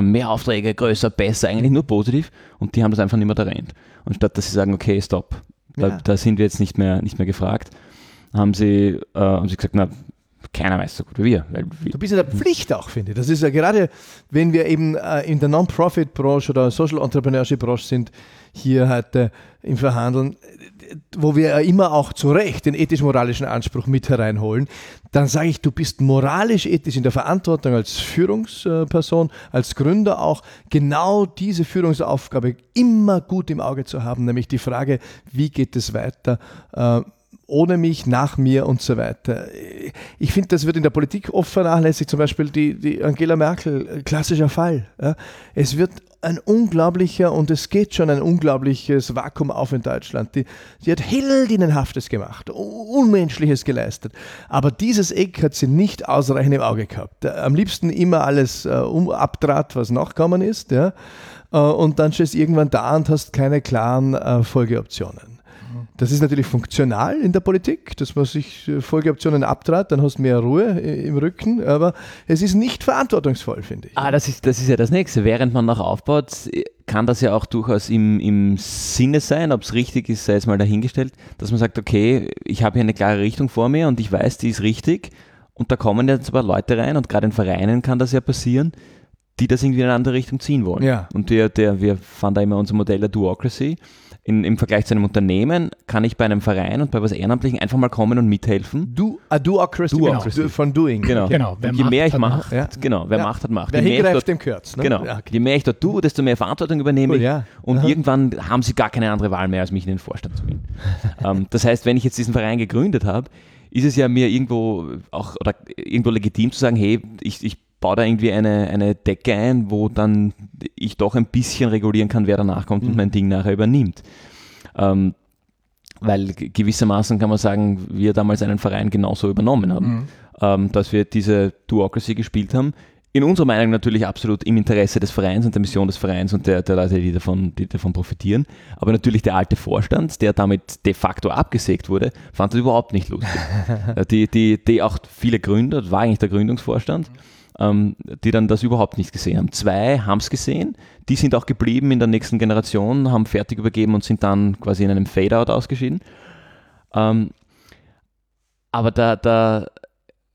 mehr Aufträge, größer, besser, eigentlich nur positiv und die haben das einfach nicht mehr erreicht. Und statt dass sie sagen, okay, stopp, da sind wir jetzt nicht mehr gefragt, haben sie gesagt, na, keiner weiß so gut wie wir. Du bist in der Pflicht auch, finde ich. Das ist ja gerade, wenn wir eben in der Non-Profit-Branche oder Social Entrepreneurship-Branche sind, hier heute im Verhandeln, wo wir ja immer auch zu Recht den ethisch-moralischen Anspruch mit hereinholen, dann sage ich, du bist moralisch-ethisch in der Verantwortung als Führungsperson, als Gründer auch, genau diese Führungsaufgabe immer gut im Auge zu haben, nämlich die Frage, wie geht es weiter, ohne mich, nach mir und so weiter. Ich finde, das wird in der Politik oft vernachlässigt, zum Beispiel die Angela Merkel, klassischer Fall. Ja. Es wird ein unglaublicher, und es geht schon ein unglaubliches Vakuum auf in Deutschland. Die hat Heldinnenhaftes gemacht, Unmenschliches geleistet. Aber dieses Eck hat sie nicht ausreichend im Auge gehabt. Am liebsten immer alles abtrat, was nachgekommen ist. Ja. Und dann stehst du irgendwann da und hast keine klaren Folgeoptionen. Das ist natürlich funktional in der Politik, dass man sich Folgeoptionen abtrat, dann hast du mehr Ruhe im Rücken, aber es ist nicht verantwortungsvoll, finde ich. Das ist ja das Nächste. Während man noch aufbaut, kann das ja auch durchaus im Sinne sein, ob es richtig ist, sei jetzt mal dahingestellt, dass man sagt, okay, ich habe hier eine klare Richtung vor mir und ich weiß, die ist richtig und da kommen jetzt ein paar Leute rein und gerade in Vereinen kann das ja passieren, die das irgendwie in eine andere Richtung ziehen wollen. Ja. Und wir fahren da immer unser Modell der Duocracy. Im Vergleich zu einem Unternehmen kann ich bei einem Verein und bei was Ehrenamtlichen einfach mal kommen und mithelfen. Duocracy. Genau. Von doing. Genau. Je mehr ich mache, wer macht, hat macht. Wer hingreift, dem kürzt. Ne? Genau. Ja, okay. Je mehr ich dort tue, desto mehr Verantwortung übernehme ich. Ja. Und irgendwann haben sie gar keine andere Wahl mehr, als mich in den Vorstand zu wählen. Das heißt, wenn ich jetzt diesen Verein gegründet habe, ist es ja mir irgendwo auch oder irgendwo legitim zu sagen, hey, ich baue da irgendwie eine Decke ein, wo dann ich doch ein bisschen regulieren kann, wer danach kommt und mein Ding nachher übernimmt. Weil gewissermaßen kann man sagen, wir damals einen Verein genauso übernommen haben, dass wir diese Duocracy gespielt haben. In unserer Meinung natürlich absolut im Interesse des Vereins und der Mission des Vereins und der Leute, die davon profitieren. Aber natürlich der alte Vorstand, der damit de facto abgesägt wurde, fand das überhaupt nicht lustig. die auch viele Gründer, das war eigentlich der Gründungsvorstand, die dann das überhaupt nicht gesehen haben. 2 haben es gesehen, die sind auch geblieben in der nächsten Generation, haben fertig übergeben und sind dann quasi in einem Fade-out ausgeschieden. Aber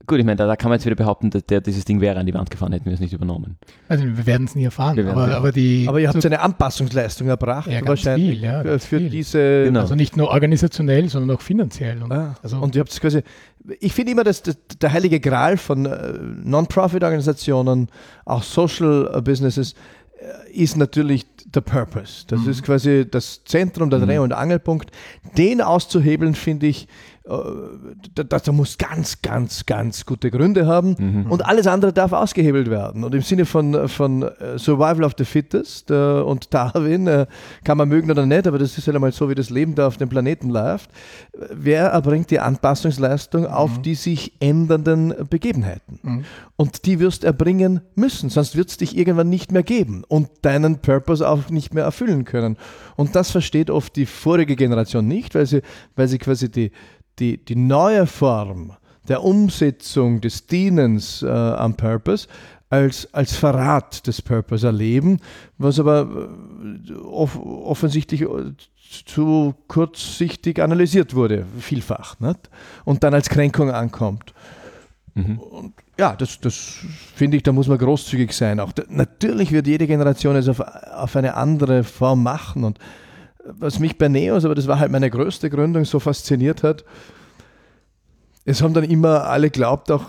gut, ich meine, da kann man jetzt wieder behaupten, dass dieses Ding wäre an die Wand gefahren, hätten wir es nicht übernommen. Also wir werden es nie erfahren. Aber ihr habt so eine Anpassungsleistung erbracht, wahrscheinlich ganz viel. Für diese... Genau. Also nicht nur organisationell, sondern auch finanziell. Und ihr habt es quasi Ich finde immer, dass der heilige Gral von Non-Profit-Organisationen, auch Social-Businesses, ist natürlich der Purpose. Das ist quasi das Zentrum, der Dreh- und Angelpunkt. Den auszuhebeln, finde ich, da muss ganz, ganz, ganz gute Gründe haben. Und alles andere darf ausgehebelt werden. Und im Sinne von Survival of the Fittest und Darwin, kann man mögen oder nicht, aber das ist halt einmal so, wie das Leben da auf dem Planeten läuft. Wer erbringt die Anpassungsleistung auf die sich ändernden Begebenheiten? Und die wirst erbringen müssen, sonst wird es dich irgendwann nicht mehr geben und deinen Purpose auch nicht mehr erfüllen können. Und das versteht oft die vorige Generation nicht, weil sie quasi die neue Form der Umsetzung des Dienens am Purpose als Verrat des Purpose erleben, was aber offensichtlich zu kurzsichtig analysiert wurde, vielfach, nicht? Und dann als Kränkung ankommt. Und ja, das finde ich, da muss man großzügig sein. Auch natürlich wird jede Generation es auf eine andere Form machen. Und was mich bei NEOS, aber das war halt meine größte Gründung, so fasziniert hat, es haben dann immer alle geglaubt, auch,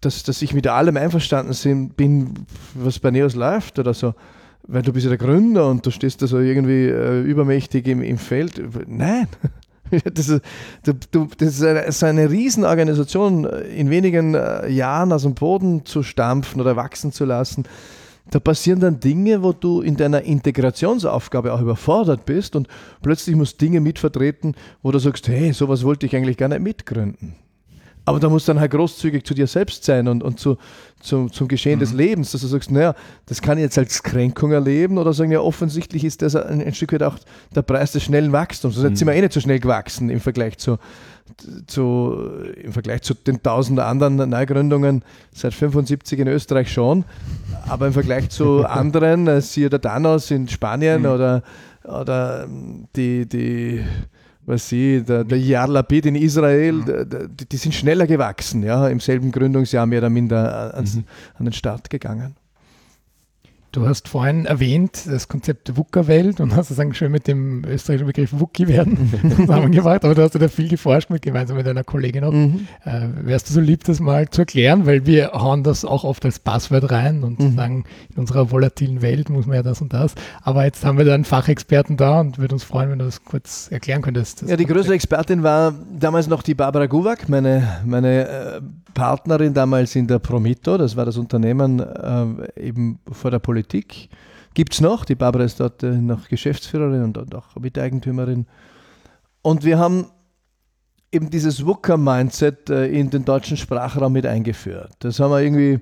dass ich mit allem einverstanden bin, was bei NEOS läuft oder so. Weil du bist ja der Gründer und du stehst da so irgendwie übermächtig im Feld. Nein. Das ist eine Riesenorganisation in wenigen Jahren aus dem Boden zu stampfen oder wachsen zu lassen. Da passieren dann Dinge, wo du in deiner Integrationsaufgabe auch überfordert bist und plötzlich musst Dinge mitvertreten, wo du sagst, hey, sowas wollte ich eigentlich gar nicht mitgründen. Aber da musst du dann halt großzügig zu dir selbst sein und zum Geschehen des Lebens, dass du sagst, naja, das kann ich jetzt als Kränkung erleben oder sagen, ja, offensichtlich ist das ein Stück weit auch der Preis des schnellen Wachstums. Also jetzt sind wir eh nicht so schnell gewachsen im Vergleich zu den 1000 anderen Neugründungen seit 75 in Österreich schon, aber im Vergleich zu anderen, siehe der Danos in Spanien oder die was sie, der Yair Lapid in Israel, die sind schneller gewachsen, ja, im selben Gründungsjahr mehr oder minder an den Start gegangen. Du hast vorhin erwähnt, das Konzept VUCA-Welt und hast es eigentlich schön mit dem österreichischen Begriff Wookie werden zusammengebracht, aber du hast ja da viel geforscht gemeinsam mit deiner Kollegin auch. Wärst du so lieb, das mal zu erklären, weil wir hauen das auch oft als Passwort rein und sagen, in unserer volatilen Welt muss man ja das und das, aber jetzt haben wir da einen Fachexperten da und würde uns freuen, wenn du das kurz erklären könntest. Ja, die größte Expertin war damals noch die Barbara Guwak, meine Partnerin damals in der Promito, das war das Unternehmen eben vor der Politik. Gibt es noch, die Barbara ist dort noch Geschäftsführerin und auch Miteigentümerin. Und wir haben eben dieses VUCA-Mindset in den deutschen Sprachraum mit eingeführt. Das haben wir irgendwie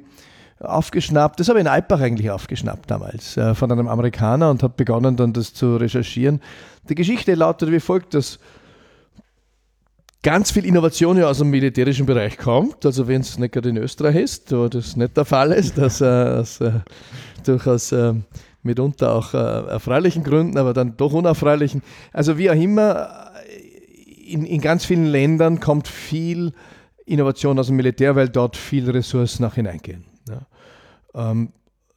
aufgeschnappt, das habe ich in Alpbach eigentlich aufgeschnappt damals, von einem Amerikaner und habe begonnen dann das zu recherchieren. Die Geschichte lautet wie folgt, dass ganz viel Innovation ja aus dem militärischen Bereich kommt, also wenn es nicht gerade in Österreich ist, wo das nicht der Fall ist, durchaus mitunter auch erfreulichen Gründen, aber dann doch unerfreulichen. Also wie auch immer, in ganz vielen Ländern kommt viel Innovation aus dem Militär, weil dort viel Ressourcen auch hineingehen. Ja.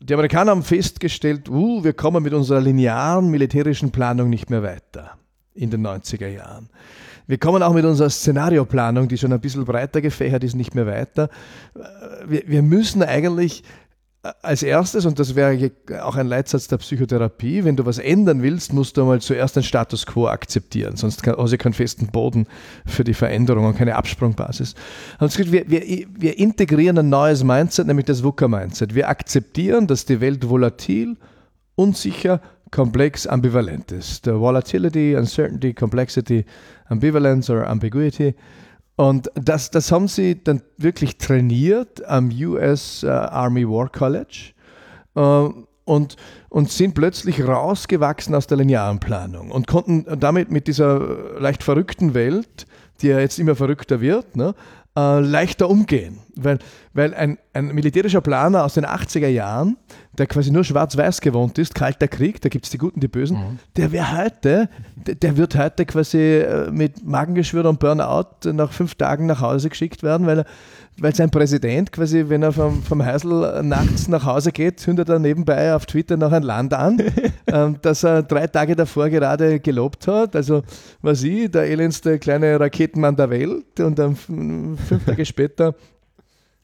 Die Amerikaner haben festgestellt, wir kommen mit unserer linearen militärischen Planung nicht mehr weiter in den 90er Jahren. Wir kommen auch mit unserer Szenarioplanung, die schon ein bisschen breiter gefächert ist, nicht mehr weiter. Wir müssen eigentlich als erstes, und das wäre auch ein Leitsatz der Psychotherapie, wenn du was ändern willst, musst du mal zuerst den Status quo akzeptieren, sonst hast du keinen festen Boden für die Veränderung und keine Absprungbasis. Wir integrieren ein neues Mindset, nämlich das VUCA-Mindset. Wir akzeptieren, dass die Welt volatil, unsicher, komplex, ambivalent ist. Volatility, Uncertainty, Complexity, Ambivalence oder Ambiguity. Und das haben sie dann wirklich trainiert am US Army War College und sind plötzlich rausgewachsen aus der linearen Planung und konnten damit mit dieser leicht verrückten Welt, die ja jetzt immer verrückter wird, ne, leichter umgehen. Weil ein militärischer Planer aus den 80er Jahren, der quasi nur schwarz-weiß gewohnt ist, Kalter Krieg, da gibt es die Guten, die Bösen, der wäre heute, der wird heute quasi mit Magengeschwür und Burnout nach 5 Tagen nach Hause geschickt werden, weil sein Präsident quasi, wenn er vom Heisel nachts nach Hause geht, zündet er nebenbei auf Twitter noch ein Land an, das er 3 Tage davor gerade gelobt hat. Also, was ich, der elendste kleine Raketenmann der Welt, und dann 5 Tage später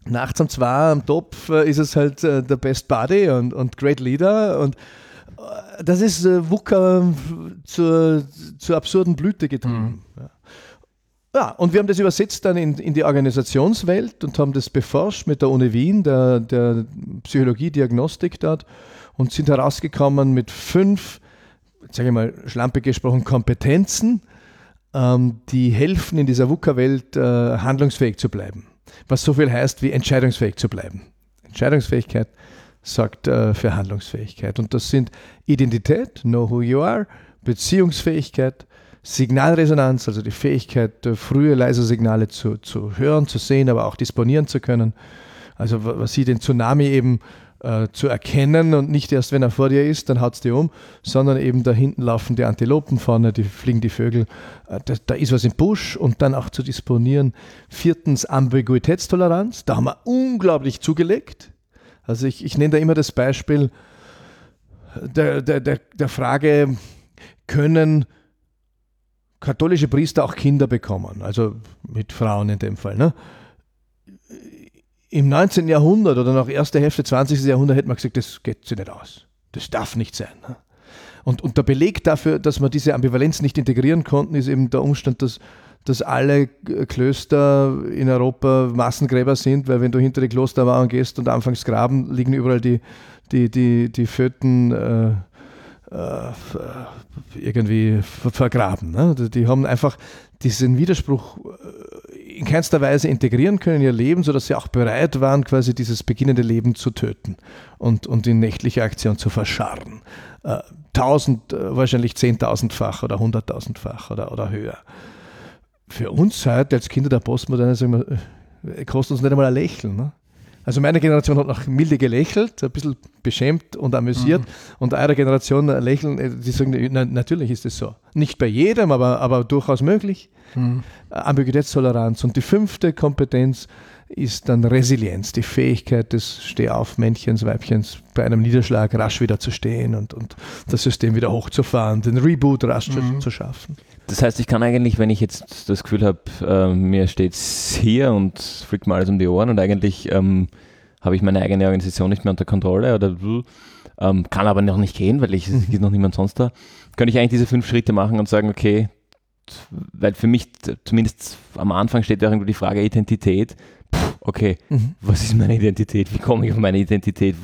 nachts um 2 am Topf ist es halt der Best Buddy und Great Leader, und das ist Wucker zur absurden Blüte getrieben. Mhm. Ja, und wir haben das übersetzt dann in die Organisationswelt und haben das beforscht mit der Uni Wien, der Psychologie, Diagnostik dort, und sind herausgekommen mit 5, sage ich mal schlampig gesprochen, Kompetenzen, die helfen, in dieser VUCA-Welt handlungsfähig zu bleiben. Was so viel heißt wie entscheidungsfähig zu bleiben. Entscheidungsfähigkeit sorgt für Handlungsfähigkeit. Und das sind Identität, know who you are, Beziehungsfähigkeit, Signalresonanz, also die Fähigkeit, frühe, leise Signale zu hören, zu sehen, aber auch disponieren zu können. Also was sie den Tsunami eben zu erkennen, und nicht erst, wenn er vor dir ist, dann haut es dir um, sondern eben da hinten laufen die Antilopen, vorne die fliegen die Vögel, da ist was im Busch, und dann auch zu disponieren. 4. Ambiguitätstoleranz, da haben wir unglaublich zugelegt. Also ich nenne da immer das Beispiel der Frage, können katholische Priester auch Kinder bekommen, also mit Frauen in dem Fall, ne? Im 19. Jahrhundert oder noch erste Hälfte 20. Jahrhundert hätte man gesagt, das geht sich nicht aus. Das darf nicht sein. Und der Beleg dafür, dass man diese Ambivalenz nicht integrieren konnten, ist eben der Umstand, dass alle Klöster in Europa Massengräber sind, weil wenn du hinter die Klostermauern gehst und anfangs graben, liegen überall die Föten irgendwie vergraben. Ne? Die haben einfach diesen Widerspruch in keinster Weise integrieren können in ihr Leben, sodass sie auch bereit waren, quasi dieses beginnende Leben zu töten und in nächtliche Aktion zu verscharren. 1000, wahrscheinlich 10.000-fach oder 100.000-fach oder höher. Für uns heute als Kinder der Postmoderne sagen wir, kostet uns nicht einmal ein Lächeln. Ne? Also meine Generation hat noch milde gelächelt, ein bisschen beschämt und amüsiert, und eurer Generation lächeln, die sagen, na, natürlich ist es so. Nicht bei jedem, aber durchaus möglich. Ambiguitätstoleranz. Und die 5. Kompetenz ist dann Resilienz, die Fähigkeit des Stehauf-Männchens, Weibchens, bei einem Niederschlag rasch wieder zu stehen und das System wieder hochzufahren, den Reboot rasch zu schaffen. Das heißt, ich kann eigentlich, wenn ich jetzt das Gefühl habe, mir steht es hier und fliegt mir alles um die Ohren und eigentlich habe ich meine eigene Organisation nicht mehr unter Kontrolle oder kann aber noch nicht gehen, weil es ist noch niemand sonst da, könnte ich eigentlich diese 5 Schritte machen und sagen, okay, weil für mich zumindest am Anfang steht ja irgendwo die Frage Identität. Okay, was ist meine Identität? Wie komme ich auf meine Identität?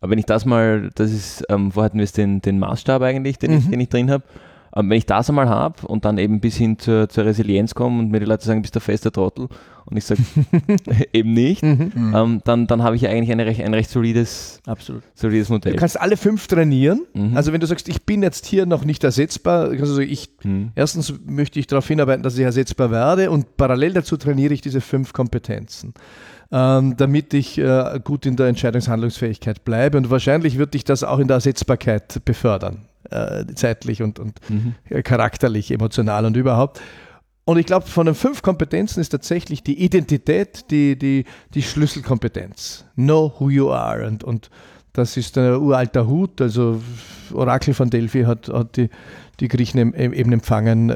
Aber wenn ich das mal, das ist, wo hatten wir es, den Maßstab eigentlich, den ich drin habe, wenn ich das einmal habe und dann eben bis hin zur Resilienz komme und mir die Leute sagen, bist du fester Trottel, und ich sage eben nicht, dann habe ich eigentlich ein recht solides Modell. Du kannst alle 5 trainieren. Also wenn du sagst, ich bin jetzt hier noch nicht ersetzbar, also erstens möchte ich darauf hinarbeiten, dass ich ersetzbar werde, und parallel dazu trainiere ich diese 5 Kompetenzen, damit ich gut in der Entscheidungshandlungsfähigkeit bleibe, und wahrscheinlich wird dich das auch in der Ersetzbarkeit befördern. Zeitlich und charakterlich, emotional und überhaupt. Und ich glaube, von den 5 Kompetenzen ist tatsächlich die Identität die Schlüsselkompetenz. Know who you are. Und das ist ein uralter Hut. Also Orakel von Delphi hat die Griechen eben empfangen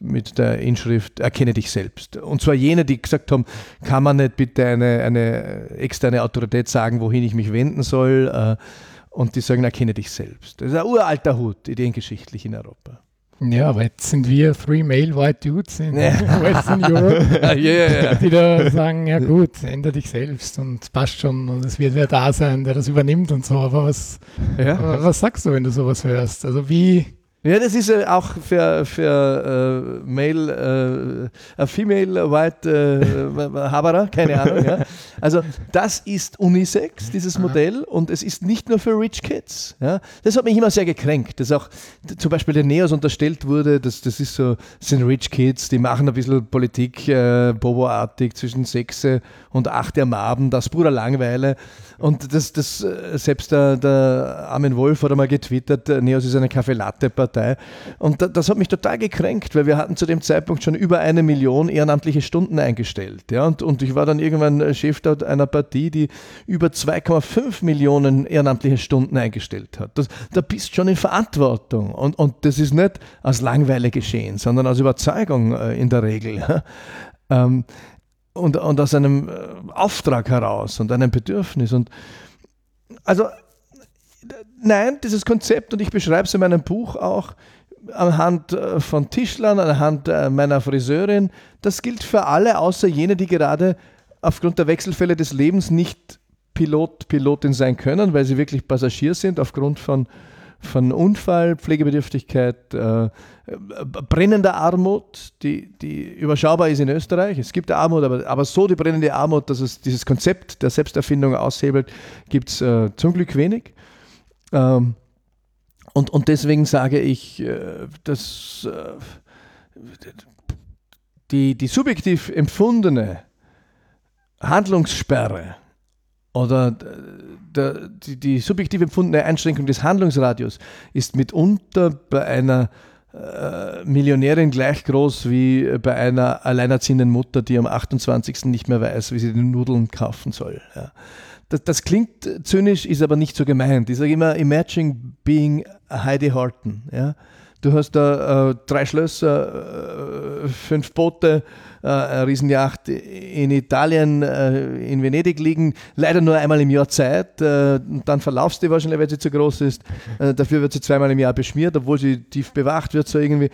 mit der Inschrift Erkenne dich selbst. Und zwar jene, die gesagt haben, kann man nicht bitte eine externe Autorität sagen, wohin ich mich wenden soll, und die sagen, erkenne dich selbst. Das ist ein uralter Hut, ideengeschichtlich in Europa. Ja, aber jetzt sind wir 3 male white dudes in Western Europe, die da sagen, ja gut, ändere dich selbst und passt schon und es wird wer da sein, der das übernimmt und so. Aber was sagst du, wenn du sowas hörst? Also wie Ja, das ist ja auch für Male, Female White Haberer, keine Ahnung. Ja. Also das ist Unisex, dieses Modell, und es ist nicht nur für Rich Kids. Ja. Das hat mich immer sehr gekränkt, dass auch zum Beispiel der NEOS unterstellt wurde, dass das ist so, das sind Rich Kids, die machen ein bisschen Politik, Bobo-artig, zwischen 6 und 8 am Abend, das Bruder Langweile. Und das selbst der Armin Wolf hat einmal getwittert, NEOS ist eine Kaffee-Latte-Partei. Und das hat mich total gekränkt, weil wir hatten zu dem Zeitpunkt schon über 1 Million ehrenamtliche Stunden eingestellt. Ja? Und ich war dann irgendwann Chef einer Partie, die über 2,5 Millionen ehrenamtliche Stunden eingestellt hat. Da bist du schon in Verantwortung. Und das ist nicht aus Langeweile geschehen, sondern aus Überzeugung in der Regel. Ja? Und aus einem Auftrag heraus und einem Bedürfnis. Und also nein, dieses Konzept, und ich beschreibe es in meinem Buch auch anhand von Tischlern, anhand meiner Friseurin, das gilt für alle, außer jene, die gerade aufgrund der Wechselfälle des Lebens nicht Pilot, Pilotin sein können, weil sie wirklich Passagier sind, aufgrund von Unfall, Pflegebedürftigkeit, brennender Armut, die überschaubar ist in Österreich. Es gibt Armut, aber so die brennende Armut, dass es dieses Konzept der Selbsterfindung aushebelt, gibt es zum Glück wenig. Und deswegen sage ich, dass die subjektiv empfundene Handlungssperre oder die subjektiv empfundene Einschränkung des Handlungsradius ist mitunter bei einer Millionärin gleich groß wie bei einer alleinerziehenden Mutter, die am 28. nicht mehr weiß, wie sie die Nudeln kaufen soll. Ja. Das klingt zynisch, ist aber nicht so gemeint. Ich sage immer, imagine being Heidi Horton. Ja. Du hast da 3 Schlösser, 5 Boote, eine Riesenjacht in Italien, in Venedig liegen, leider nur einmal im Jahr Zeit, dann verlaufst du wahrscheinlich, weil sie zu groß ist, dafür wird sie 2-mal im Jahr beschmiert, obwohl sie tief bewacht wird, so irgendwie.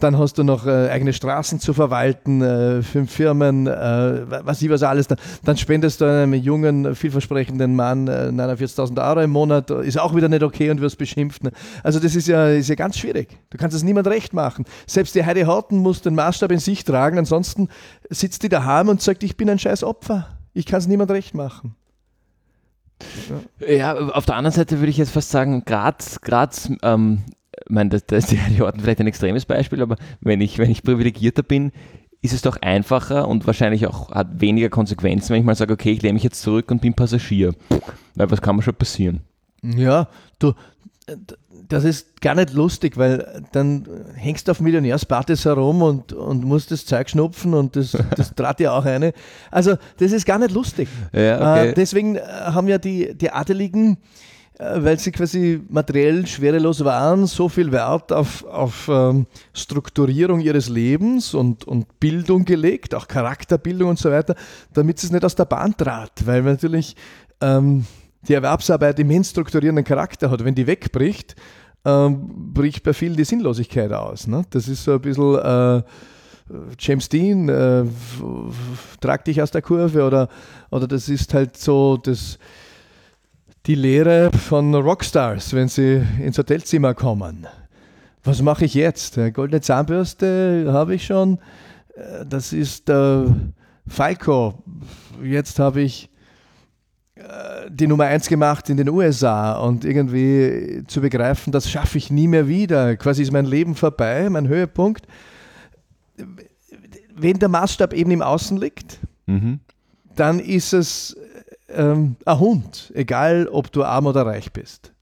Dann hast du noch eigene Straßen zu verwalten, 5 Firmen, was ich was alles, dann spendest du einem jungen, vielversprechenden Mann 49.000 € im Monat, ist auch wieder nicht okay und wirst beschimpft. Ne? Also das ist ja ganz schwierig. Du kannst es niemand recht machen. Selbst die Heidi Horten muss den Maßstab in sich tragen, ansonsten sitzt die daheim und sagt, ich bin ein scheiß Opfer. Ich kann es niemand recht machen. Ja, auf der anderen Seite würde ich jetzt fast sagen, Graz, ich meine, da ist die Heidi Horten vielleicht ein extremes Beispiel, aber wenn ich privilegierter bin, ist es doch einfacher und wahrscheinlich auch hat weniger Konsequenzen, wenn ich mal sage, okay, ich lehne mich jetzt zurück und bin Passagier. Weil was kann mir schon passieren? Ja, das ist gar nicht lustig, weil dann hängst du auf Millionärspartys herum und musst das Zeug schnupfen und das trat ja auch eine. Also das ist gar nicht lustig. Ja, okay. Deswegen haben ja die Adeligen, weil sie quasi materiell schwerelos waren, so viel Wert auf Strukturierung ihres Lebens und Bildung gelegt, auch Charakterbildung und so weiter, damit sie es nicht aus der Bahn trat, weil natürlich die Erwerbsarbeit immens strukturierenden Charakter hat. Wenn die wegbricht, bricht bei vielen die Sinnlosigkeit aus. Ne? Das ist so ein bisschen James Dean, trag dich aus der Kurve, oder das ist halt so die Lehre von Rockstars, wenn sie ins Hotelzimmer kommen. Was mache ich jetzt? Goldene Zahnbürste habe ich schon. Das ist Falco. Jetzt habe ich die Nummer 1 gemacht in den USA und irgendwie zu begreifen, das schaffe ich nie mehr wieder. Quasi ist mein Leben vorbei, mein Höhepunkt. Wenn der Maßstab eben im Außen liegt, dann ist es ein Hund, egal ob du arm oder reich bist.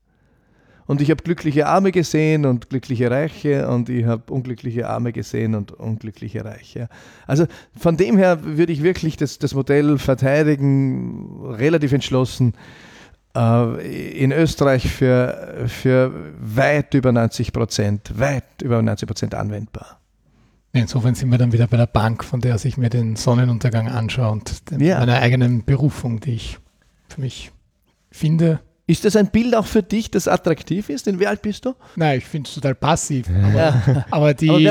Und ich habe glückliche Arme gesehen und glückliche Reiche und ich habe unglückliche Arme gesehen und unglückliche Reiche. Also von dem her würde ich wirklich das Modell verteidigen, relativ entschlossen, in Österreich für weit über 90% anwendbar. Insofern sind wir dann wieder bei der Bank, von der sich mir den Sonnenuntergang anschaue und meiner eigenen Berufung, die ich für mich finde. Ist das ein Bild auch für dich, das attraktiv ist? Denn wie alt bist du? Nein, ich finde es total passiv. Aber die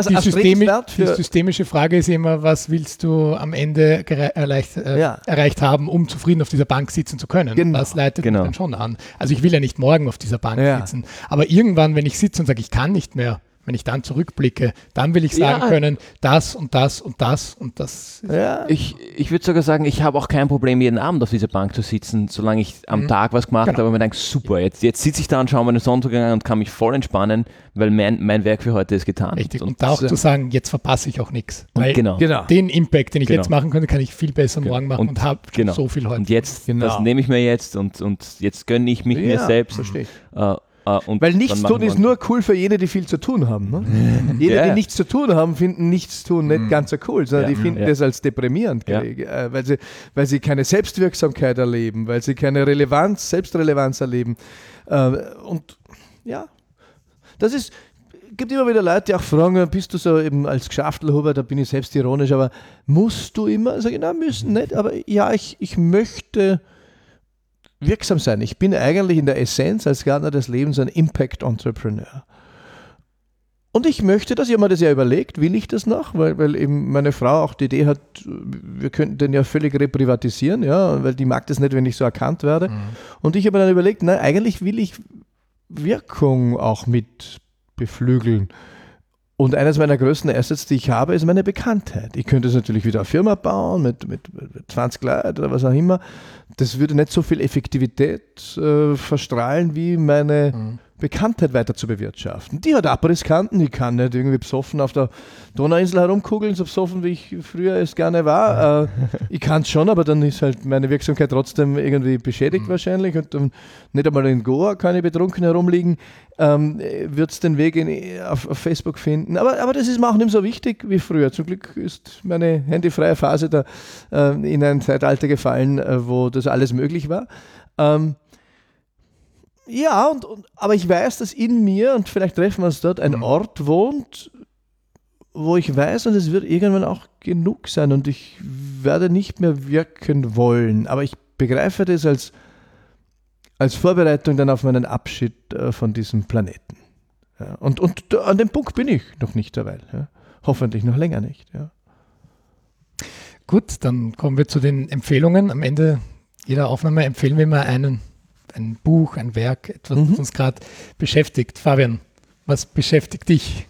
systemische Frage ist immer, was willst du am Ende erreicht haben, um zufrieden auf dieser Bank sitzen zu können? Genau. Das leitet mich dann schon an. Also ich will ja nicht morgen auf dieser Bank sitzen. Aber irgendwann, wenn ich sitze und sage, ich kann nicht mehr, wenn ich dann zurückblicke, dann will ich sagen können, das und das und das und das. Ja. Ich würde sogar sagen, ich habe auch kein Problem, jeden Abend auf dieser Bank zu sitzen, solange ich am Tag was gemacht habe und mir denke, super, jetzt sitze ich da und schaue meine Sonnenuntergang an und kann mich voll entspannen, weil mein Werk für heute ist getan. Richtig, und da auch zu sagen, jetzt verpasse ich auch nichts. Weil den Impact, den ich jetzt machen könnte, kann ich viel besser morgen machen und habe so viel heute. Und jetzt, das nehme ich mir jetzt und jetzt gönne ich mich mir selbst. Verstehe. Und weil nichts tun ist nur cool für jene, die viel zu tun haben. Ne? Jene, die nichts zu tun haben, finden nichts tun nicht ganz so cool, sondern die finden das als deprimierend, weil sie keine Selbstwirksamkeit erleben, weil sie keine Selbstrelevanz erleben. Und ja, das ist, gibt immer wieder Leute, die auch fragen, bist du so eben als Geschäftelhuber, da bin ich selbstironisch, aber musst du immer? Sag ich, nein, müssen nicht, aber ja, ich möchte wirksam sein. Ich bin eigentlich in der Essenz als Gärtner des Lebens ein Impact-Entrepreneur. Und ich möchte das, ich habe mir das ja überlegt, will ich das noch? Weil eben meine Frau auch die Idee hat, wir könnten den ja völlig reprivatisieren, ja, weil die mag das nicht, wenn ich so erkannt werde. Mhm. Und ich habe mir dann überlegt, nein, eigentlich will ich Wirkung auch mit beflügeln. Und eines meiner größten Assets, die ich habe, ist meine Bekanntheit. Ich könnte es natürlich wieder eine Firma bauen mit 20 Leuten oder was auch immer. Das würde nicht so viel Effektivität verstrahlen, wie meine Bekanntheit weiter zu bewirtschaften. Die hat Abrisskanten, die kann nicht irgendwie besoffen auf der Donauinsel herumkugeln, so besoffen, wie ich früher es gerne war. Ich kann es schon, aber dann ist halt meine Wirksamkeit trotzdem irgendwie beschädigt wahrscheinlich. Und nicht einmal in Goa kann ich betrunken herumliegen. Wird es den Weg auf Facebook finden. Aber das ist mir auch nicht mehr so wichtig wie früher. Zum Glück ist meine handyfreie Phase da in ein Zeitalter gefallen, wo das alles möglich war. Ja, aber ich weiß, dass in mir, und vielleicht treffen wir uns dort, ein Ort wohnt, wo ich weiß, und es wird irgendwann auch genug sein und ich werde nicht mehr wirken wollen. Aber ich begreife das als Vorbereitung dann auf meinen Abschied von diesem Planeten. Ja, und an dem Punkt bin ich noch nicht derweil. Ja. Hoffentlich noch länger nicht. Ja. Gut, dann kommen wir zu den Empfehlungen. Am Ende jeder Aufnahme empfehlen wir immer ein Buch, ein Werk, etwas, das uns gerade beschäftigt. Fabian, was beschäftigt dich?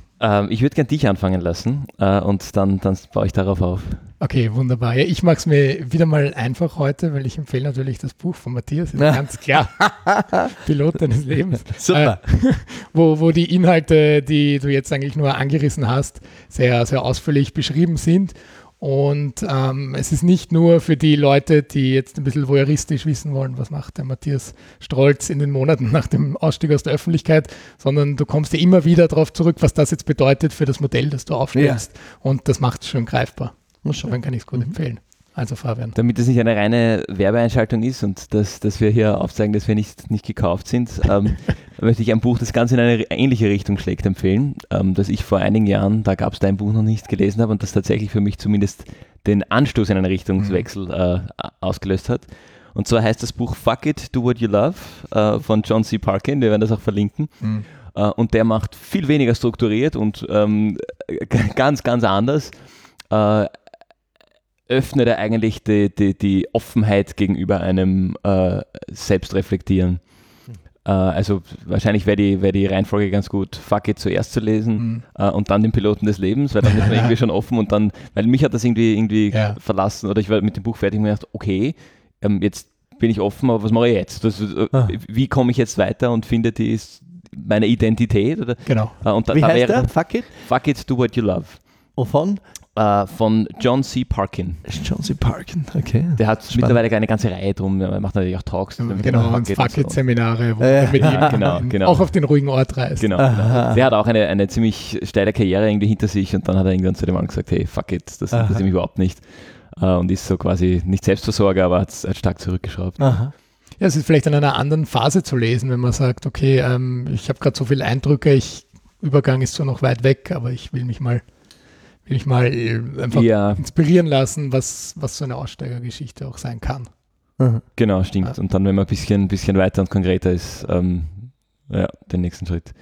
Ich würde gerne dich anfangen lassen und dann baue ich darauf auf. Okay, wunderbar. Ja, ich mache es mir wieder mal einfach heute, weil ich empfehle natürlich das Buch von Matthias, ist ganz klar, Pilot deines Lebens. Super. Wo die Inhalte, die du jetzt eigentlich nur angerissen hast, sehr, sehr ausführlich beschrieben sind. Und es ist nicht nur für die Leute, die jetzt ein bisschen voyeuristisch wissen wollen, was macht der Matthias Strolz in den Monaten nach dem Ausstieg aus der Öffentlichkeit, sondern du kommst ja immer wieder darauf zurück, was das jetzt bedeutet für das Modell, das du aufstellst. Ja. Und das macht es schön greifbar. Insofern kann ich es gut empfehlen. Also Fabian. Damit es nicht eine reine Werbeeinschaltung ist und dass wir hier aufzeigen, dass wir nicht gekauft sind, möchte ich ein Buch, das ganz in eine ähnliche Richtung schlägt, empfehlen, das ich vor einigen Jahren, da gab es dein Buch noch nicht, gelesen habe und das tatsächlich für mich zumindest den Anstoß in einen Richtungswechsel ausgelöst hat. Und zwar heißt das Buch Fuck It, Do What You Love von John C. Parkin, wir werden das auch verlinken. Und der macht viel weniger strukturiert und ganz, ganz anders. Öffnet er eigentlich die Offenheit gegenüber einem Selbstreflektieren. Also wahrscheinlich wäre die Reihenfolge ganz gut, Fuck It zuerst zu lesen und dann den Piloten des Lebens, weil dann ist man irgendwie schon offen und dann, weil mich hat das irgendwie verlassen oder ich war mit dem Buch fertig und mir gedacht, okay, jetzt bin ich offen, aber was mache ich jetzt? Wie komme ich jetzt weiter und finde meine Identität? Oder? Genau. Und wie heißt der? Fuck It? Fuck It, Do What You Love. Wovon? Von John C. Parkin. John C. Parkin, okay. Der hat mittlerweile eine ganze Reihe drum, er macht natürlich auch Talks. Genau, und Fuck-It-Seminare, wo er mit jedem auch auf den ruhigen Ort reist. Genau. Der hat auch eine ziemlich steile Karriere irgendwie hinter sich und dann hat er irgendwann zu dem Mann gesagt, hey, fuck it, das interessiert mich überhaupt nicht. Und ist so quasi nicht Selbstversorger, aber hat stark zurückgeschraubt. Aha. Ja, es ist vielleicht in einer anderen Phase zu lesen, wenn man sagt, okay, ich habe gerade so viele Eindrücke, Übergang ist zwar noch weit weg, aber ich will mich mal einfach inspirieren lassen, was so eine Aussteigergeschichte auch sein kann. Mhm. Genau, stimmt. Und dann, wenn man ein bisschen weiter und konkreter ist, den nächsten Schritt.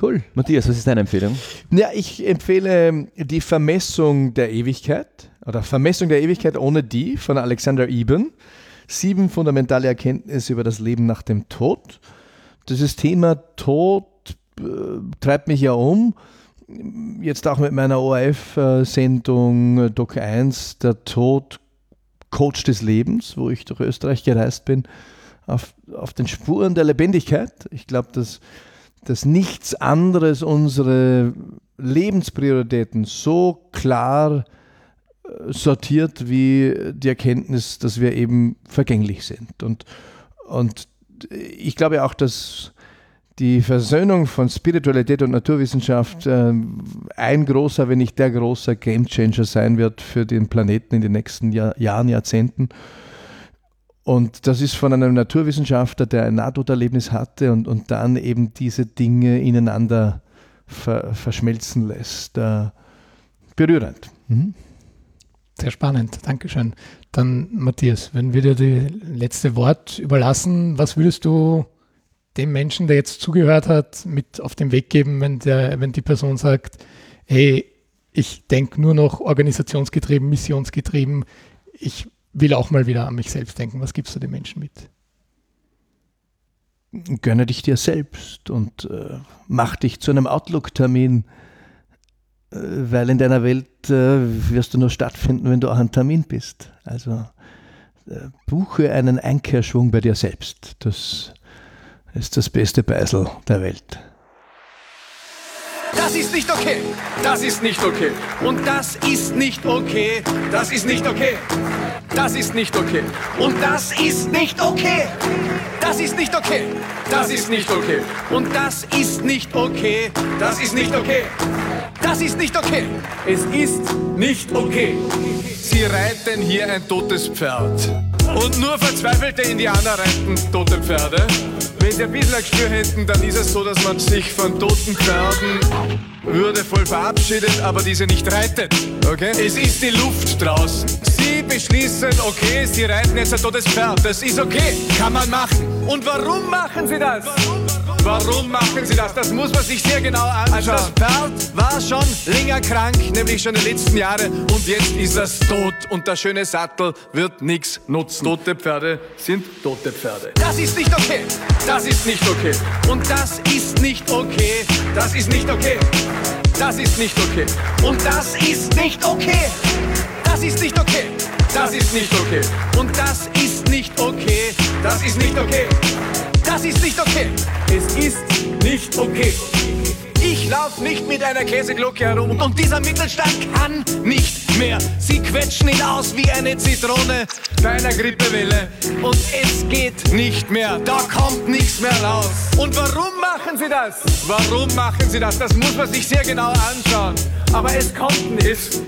Cool. Matthias, was ist deine Empfehlung? Ja, ich empfehle die Vermessung der Ewigkeit oder Vermessung der Ewigkeit ohne die von Alexander Eben. 7 fundamentale Erkenntnisse über das Leben nach dem Tod. Dieses Thema Tod treibt mich ja um. jetzt auch mit meiner ORF-Sendung Doc 1, der Tod, Coach des Lebens, wo ich durch Österreich gereist bin, auf den Spuren der Lebendigkeit. Ich glaube, dass nichts anderes unsere Lebensprioritäten so klar sortiert wie die Erkenntnis, dass wir eben vergänglich sind. Und ich glaube auch, dass die Versöhnung von Spiritualität und Naturwissenschaft ein großer, wenn nicht der große Gamechanger sein wird für den Planeten in den nächsten Jahren, Jahrzehnten. Und das ist von einem Naturwissenschaftler, der ein Nahtoderlebnis hatte und dann eben diese Dinge ineinander verschmelzen lässt. Berührend. Mhm. Sehr spannend, Dankeschön. Dann Matthias, wenn wir dir das letzte Wort überlassen, was würdest du dem Menschen, der jetzt zugehört hat, mit auf den Weg geben, wenn die Person sagt, hey, ich denke nur noch organisationsgetrieben, missionsgetrieben, ich will auch mal wieder an mich selbst denken. Was gibst du den Menschen mit? Gönne dich dir selbst und mach dich zu einem Outlook-Termin, weil in deiner Welt wirst du nur stattfinden, wenn du auch ein Termin bist. Also buche einen Einkehrschwung bei dir selbst. Das ist das beste Beisel der Welt. Das ist nicht okay. Das ist nicht okay. Und das ist nicht okay. Das ist nicht okay. Das ist nicht okay. Und das ist nicht okay. Das ist nicht okay. Das ist nicht okay. Und das ist nicht okay. Das ist nicht okay. Das ist nicht okay. Es ist nicht okay. Sie reiten hier ein totes Pferd. Und nur verzweifelte Indianer reiten tote Pferde. Wenn Sie ein bisschen ein Gespür hätten, dann ist es so, dass man sich von toten Pferden würdevoll verabschiedet, aber diese nicht reitet, okay? Es ist die Luft draußen. Sie beschließen, okay, Sie reiten jetzt ein totes Pferd. Das ist okay, kann man machen. Und warum machen Sie das? Warum machen Sie das? Das muss man sich sehr genau anschauen. Also das Pferd war schon länger krank, nämlich schon in den letzten Jahren. Und jetzt ist es tot. Und der schöne Sattel wird nichts nutzen. Tote Pferde sind tote Pferde. Das ist nicht okay. Das ist nicht okay. Und das ist nicht okay. Das ist nicht okay. Das ist nicht okay. Und das ist nicht okay. Das ist nicht okay. Das ist nicht okay. Und das ist nicht okay. Das ist nicht okay. Das ist nicht okay. Es ist nicht okay. Ich laufe nicht mit einer Käseglocke herum und dieser Mittelstand kann nicht mehr. Sie quetschen ihn aus wie eine Zitrone bei einer Grippewelle und es geht nicht mehr. Da kommt nichts mehr raus. Und warum machen Sie das? Warum machen Sie das? Das muss man sich sehr genau anschauen. Aber es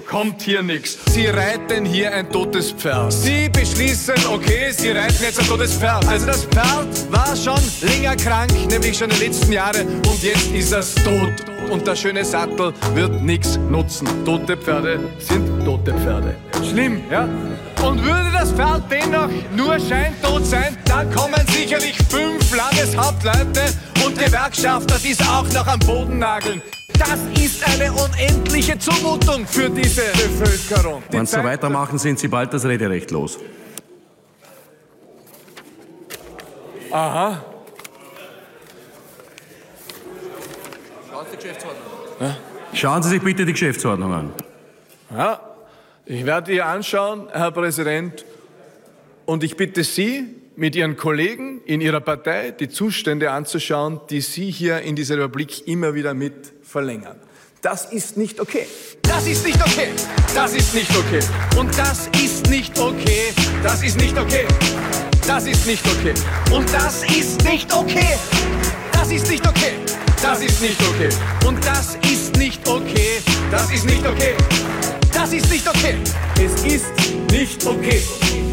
kommt hier nichts. Sie reiten hier ein totes Pferd. Sie beschließen, okay, Sie reiten jetzt ein totes Pferd. Also das Pferd war schon länger krank, nämlich schon in den letzten Jahren. Und jetzt ist es tot. Und der schöne Sattel wird nichts nutzen. Tote Pferde sind tote Pferde. Schlimm, ja? Und würde das Pferd dennoch nur scheintot sein, dann kommen sicherlich 5 Landeshauptleute und Gewerkschafter, die es auch noch am Boden nageln. Das ist eine unendliche Zumutung für diese Bevölkerung. Wenn Sie so weitermachen, sind Sie bald das Rederecht los. Aha. Schauen Sie die Geschäftsordnung an. Ja? Schauen Sie sich bitte die Geschäftsordnung an. Ja, ich werde ihr anschauen, Herr Präsident. Und ich bitte Sie, mit Ihren Kollegen in Ihrer Partei die Zustände anzuschauen, die Sie hier in dieser Republik immer wieder mit verlängern. Das ist nicht okay. Das ist nicht okay. Das ist nicht okay. Und das ist nicht okay. Das ist nicht okay. Das ist nicht okay. Und das ist nicht okay. Das ist nicht okay. Das ist nicht okay. Und das ist nicht okay. Das ist nicht okay. Das ist nicht okay. Es ist nicht okay.